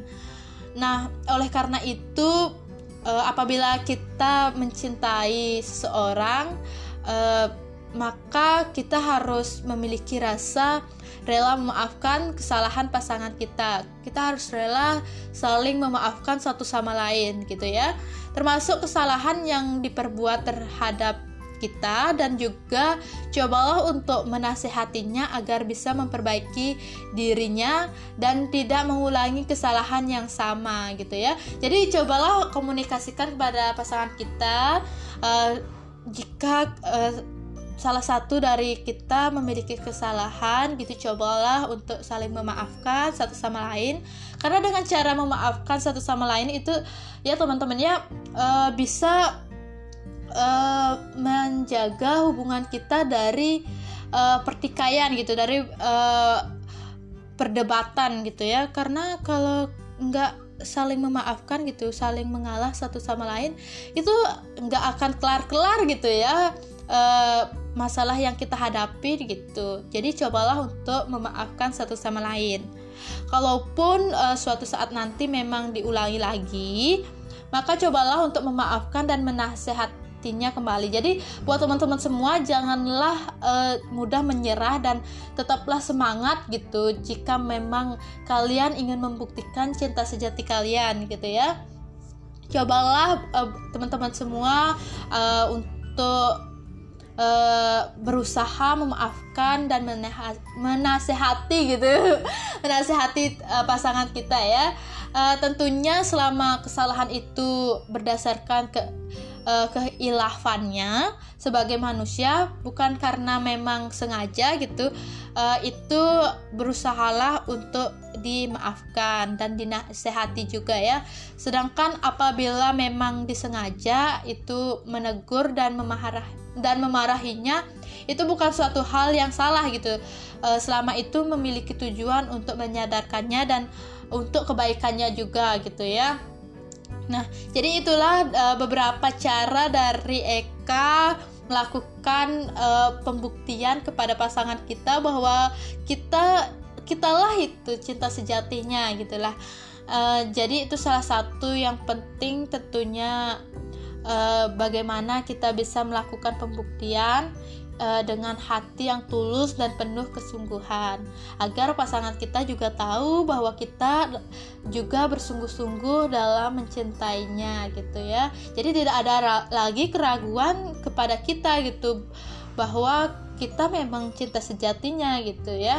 Nah, oleh karena itu uh, apabila kita mencintai seseorang, uh, maka kita harus memiliki rasa rela memaafkan kesalahan pasangan kita. Kita harus rela saling memaafkan satu sama lain, gitu ya. Termasuk kesalahan yang diperbuat terhadap kita, dan juga cobalah untuk menasihatinya agar bisa memperbaiki dirinya dan tidak mengulangi kesalahan yang sama, gitu ya. Jadi cobalah komunikasikan kepada pasangan kita uh, jika uh, salah satu dari kita memiliki kesalahan, gitu. Cobalah untuk saling memaafkan satu sama lain, karena dengan cara memaafkan satu sama lain itu, ya teman-teman ya, uh, bisa uh, menjaga hubungan kita dari uh, pertikaian, gitu, dari uh, perdebatan, gitu ya. Karena kalau nggak saling memaafkan, gitu, saling mengalah satu sama lain, itu nggak akan kelar-kelar, gitu ya, Uh, masalah yang kita hadapi, gitu. Jadi cobalah untuk memaafkan satu sama lain. Kalaupun uh, suatu saat nanti memang diulangi lagi, maka cobalah untuk memaafkan dan menasehatinya kembali. Jadi buat teman-teman semua, janganlah uh, mudah menyerah dan tetaplah semangat, gitu, jika memang kalian ingin membuktikan cinta sejati kalian, gitu ya. Cobalah uh, teman-teman semua uh, untuk Uh, berusaha memaafkan dan menaha- menasehati gitu menasehati uh, pasangan kita ya, uh, tentunya selama kesalahan itu berdasarkan ke uh, keilafannya sebagai manusia, bukan karena memang sengaja, gitu. Uh, itu berusahalah untuk dimaafkan dan dinasehati juga ya. Sedangkan apabila memang disengaja, itu menegur dan memarahi dan memarahinya itu bukan suatu hal yang salah, gitu, selama itu memiliki tujuan untuk menyadarkannya dan untuk kebaikannya juga, gitu ya. Nah, jadi itulah beberapa cara dari Eka melakukan pembuktian kepada pasangan kita bahwa kita kitalah itu cinta sejatinya, gitulah. Jadi itu salah satu yang penting tentunya. Uh, bagaimana kita bisa melakukan pembuktian uh, dengan hati yang tulus dan penuh kesungguhan, agar pasangan kita juga tahu bahwa kita juga bersungguh-sungguh dalam mencintainya, gitu ya. Jadi tidak ada ra- lagi keraguan kepada kita, gitu, bahwa kita memang cinta sejatinya, gitu ya.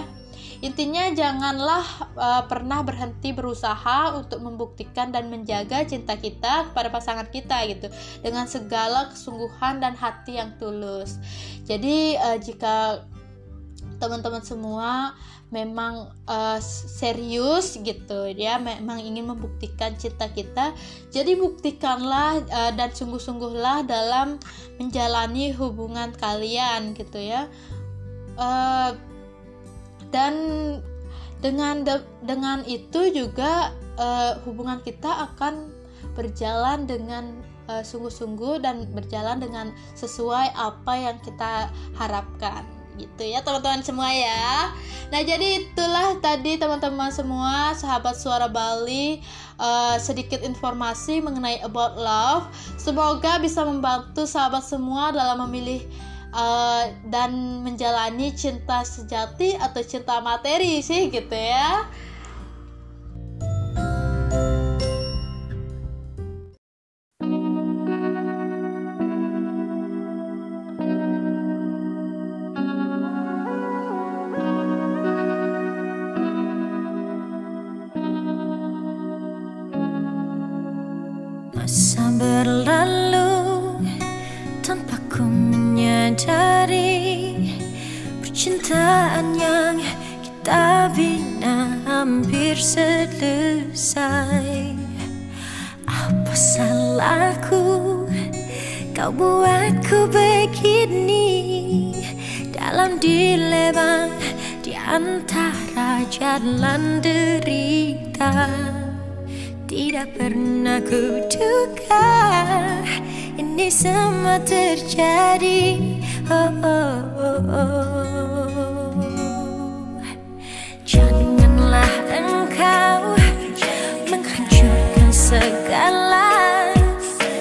Intinya janganlah uh, pernah berhenti berusaha untuk membuktikan dan menjaga cinta kita kepada pasangan kita, gitu, dengan segala kesungguhan dan hati yang tulus. Jadi uh, jika teman-teman semua memang uh, serius, gitu ya, memang ingin membuktikan cinta kita, jadi buktikanlah uh, dan sungguh-sungguhlah dalam menjalani hubungan kalian, gitu ya. Uh, dan dengan de- dengan itu juga uh, hubungan kita akan berjalan dengan uh, sungguh-sungguh dan berjalan dengan sesuai apa yang kita harapkan, gitu ya teman-teman semua ya. Nah, jadi itulah tadi teman-teman semua sahabat Suara Bali, uh, sedikit informasi mengenai about love. Semoga bisa membantu sahabat semua dalam memilih Uh, dan menjalani cinta sejati atau cinta materi sih, gitu ya. Masa berlalu tanpa ku dari percintaan yang kita bina hampir selesai. Apa salahku, kau buatku begini, dalam dilema di antara jalan derita. Tidak pernah kuduga ini semua terjadi. Oh, oh, oh, oh. Janganlah engkau menghancurkan segala.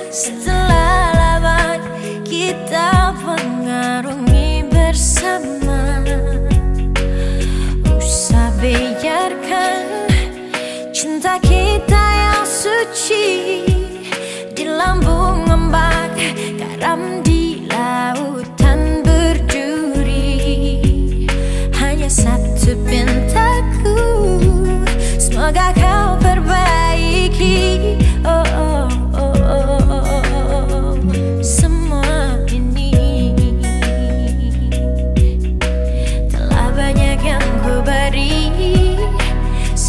Setelah lama kita mengarungi bersama, usah biarkan cinta kita yang suci di lambung ombak, karam di lautan berduri. Hanya satu pintaku, semoga kau perbaiki. Oh, oh, oh, oh.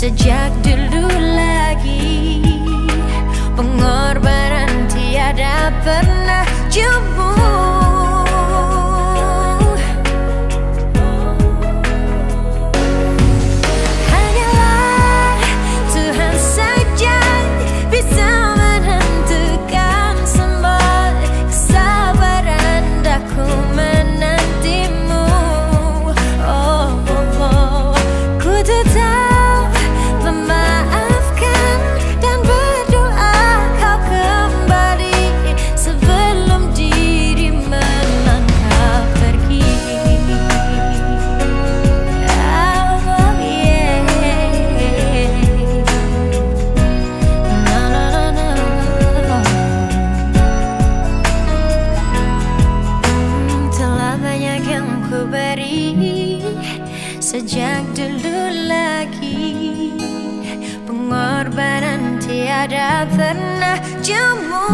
Sejak dulu lagi, pengorbanan tiada pernah jemu. Hanyalah Tuhan saja bisa menentukan semua. Kesabaran aku menantimu. Oh, oh, oh. Ku tetap tidak pernah jemu.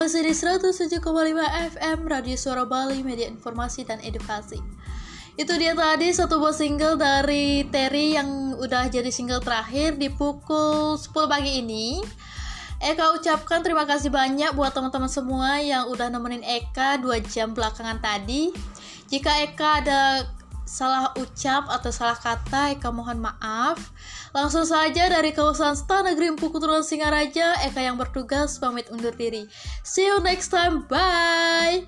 Masih di seratus tujuh koma lima F M Radio Suara Bali, media informasi dan edukasi. Itu dia tadi satu buah single dari Terry yang udah jadi single terakhir di pukul sepuluh pagi ini. Eka ucapkan terima kasih banyak buat teman-teman semua yang udah nemenin Eka dua jam belakangan tadi. Jika Eka ada salah ucap atau salah kata, Eka mohon maaf. Langsung saja dari kawasan Star Negeri Pukuturan Singaraja, Eka yang bertugas pamit undur diri. See you next time, bye.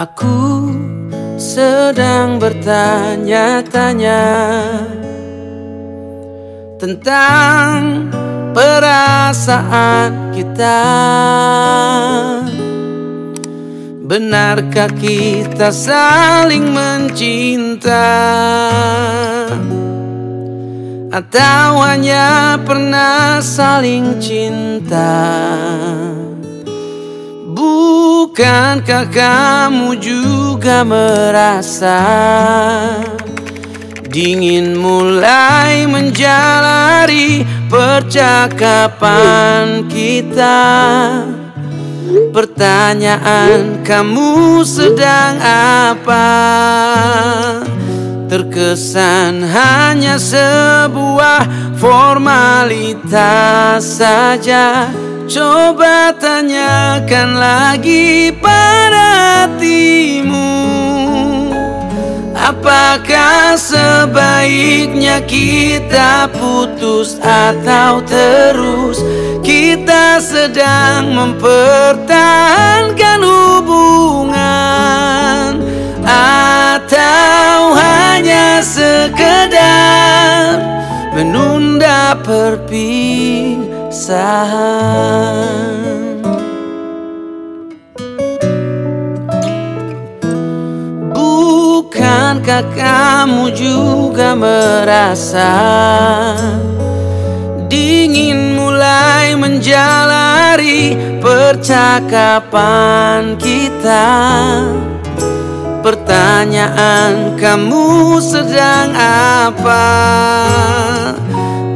Aku sedang bertanya-tanya tentang perasaan kita. Benarkah kita saling mencinta, atau hanya pernah saling cinta? Bukankah kamu juga merasa dingin mulai menjalari percakapan kita? Pertanyaan, kamu sedang apa? Terkesan hanya sebuah formalitas saja. Coba tanyakan lagi pada hatimu, apakah sebaiknya kita putus atau terus? Kita sedang mempertahankan hubungan, atau hanya sekedar menunda perpisahan? Bukankah kamu juga merasa dingin mulai menjalari percakapan kita? Pertanyaan, kamu sedang apa?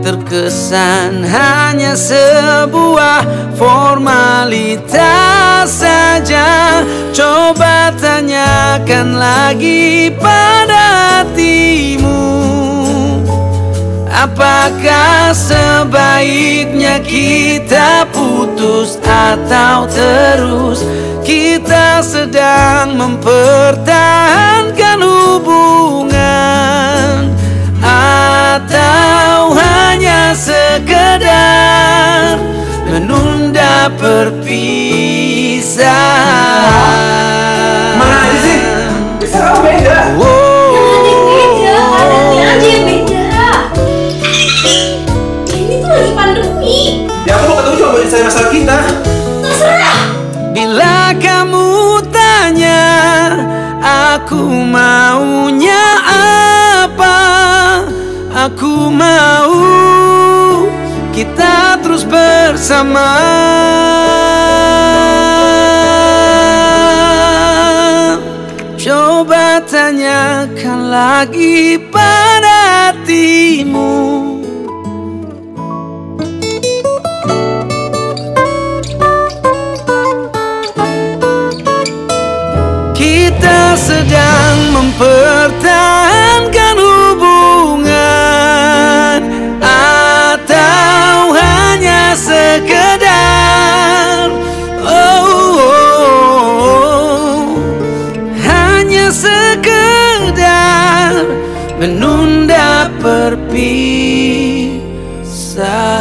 Terkesan hanya sebuah formalitas saja. Coba tanyakan lagi pada hatimu, apakah sebaiknya kita putus atau terus? Kita sedang mempertahankan hubungan, atau hanya sekedar menunda perpisahan? Mana aja sih? Bisa kamu beda? Wow. Yang ada dia aja yang beda. Ini tuh lagi pandemi. Ya aku mau ketemu cuma buat selesai masalah kita. Terserah. Bila kamu tanya aku maunya apa, aku mau kita terus bersama. Coba tanyakan lagi pada hatimu. Kita sedang mempertahankan hubungan, atau hanya sekedar oh, oh, oh, hanya sekedar menunda perpisahan?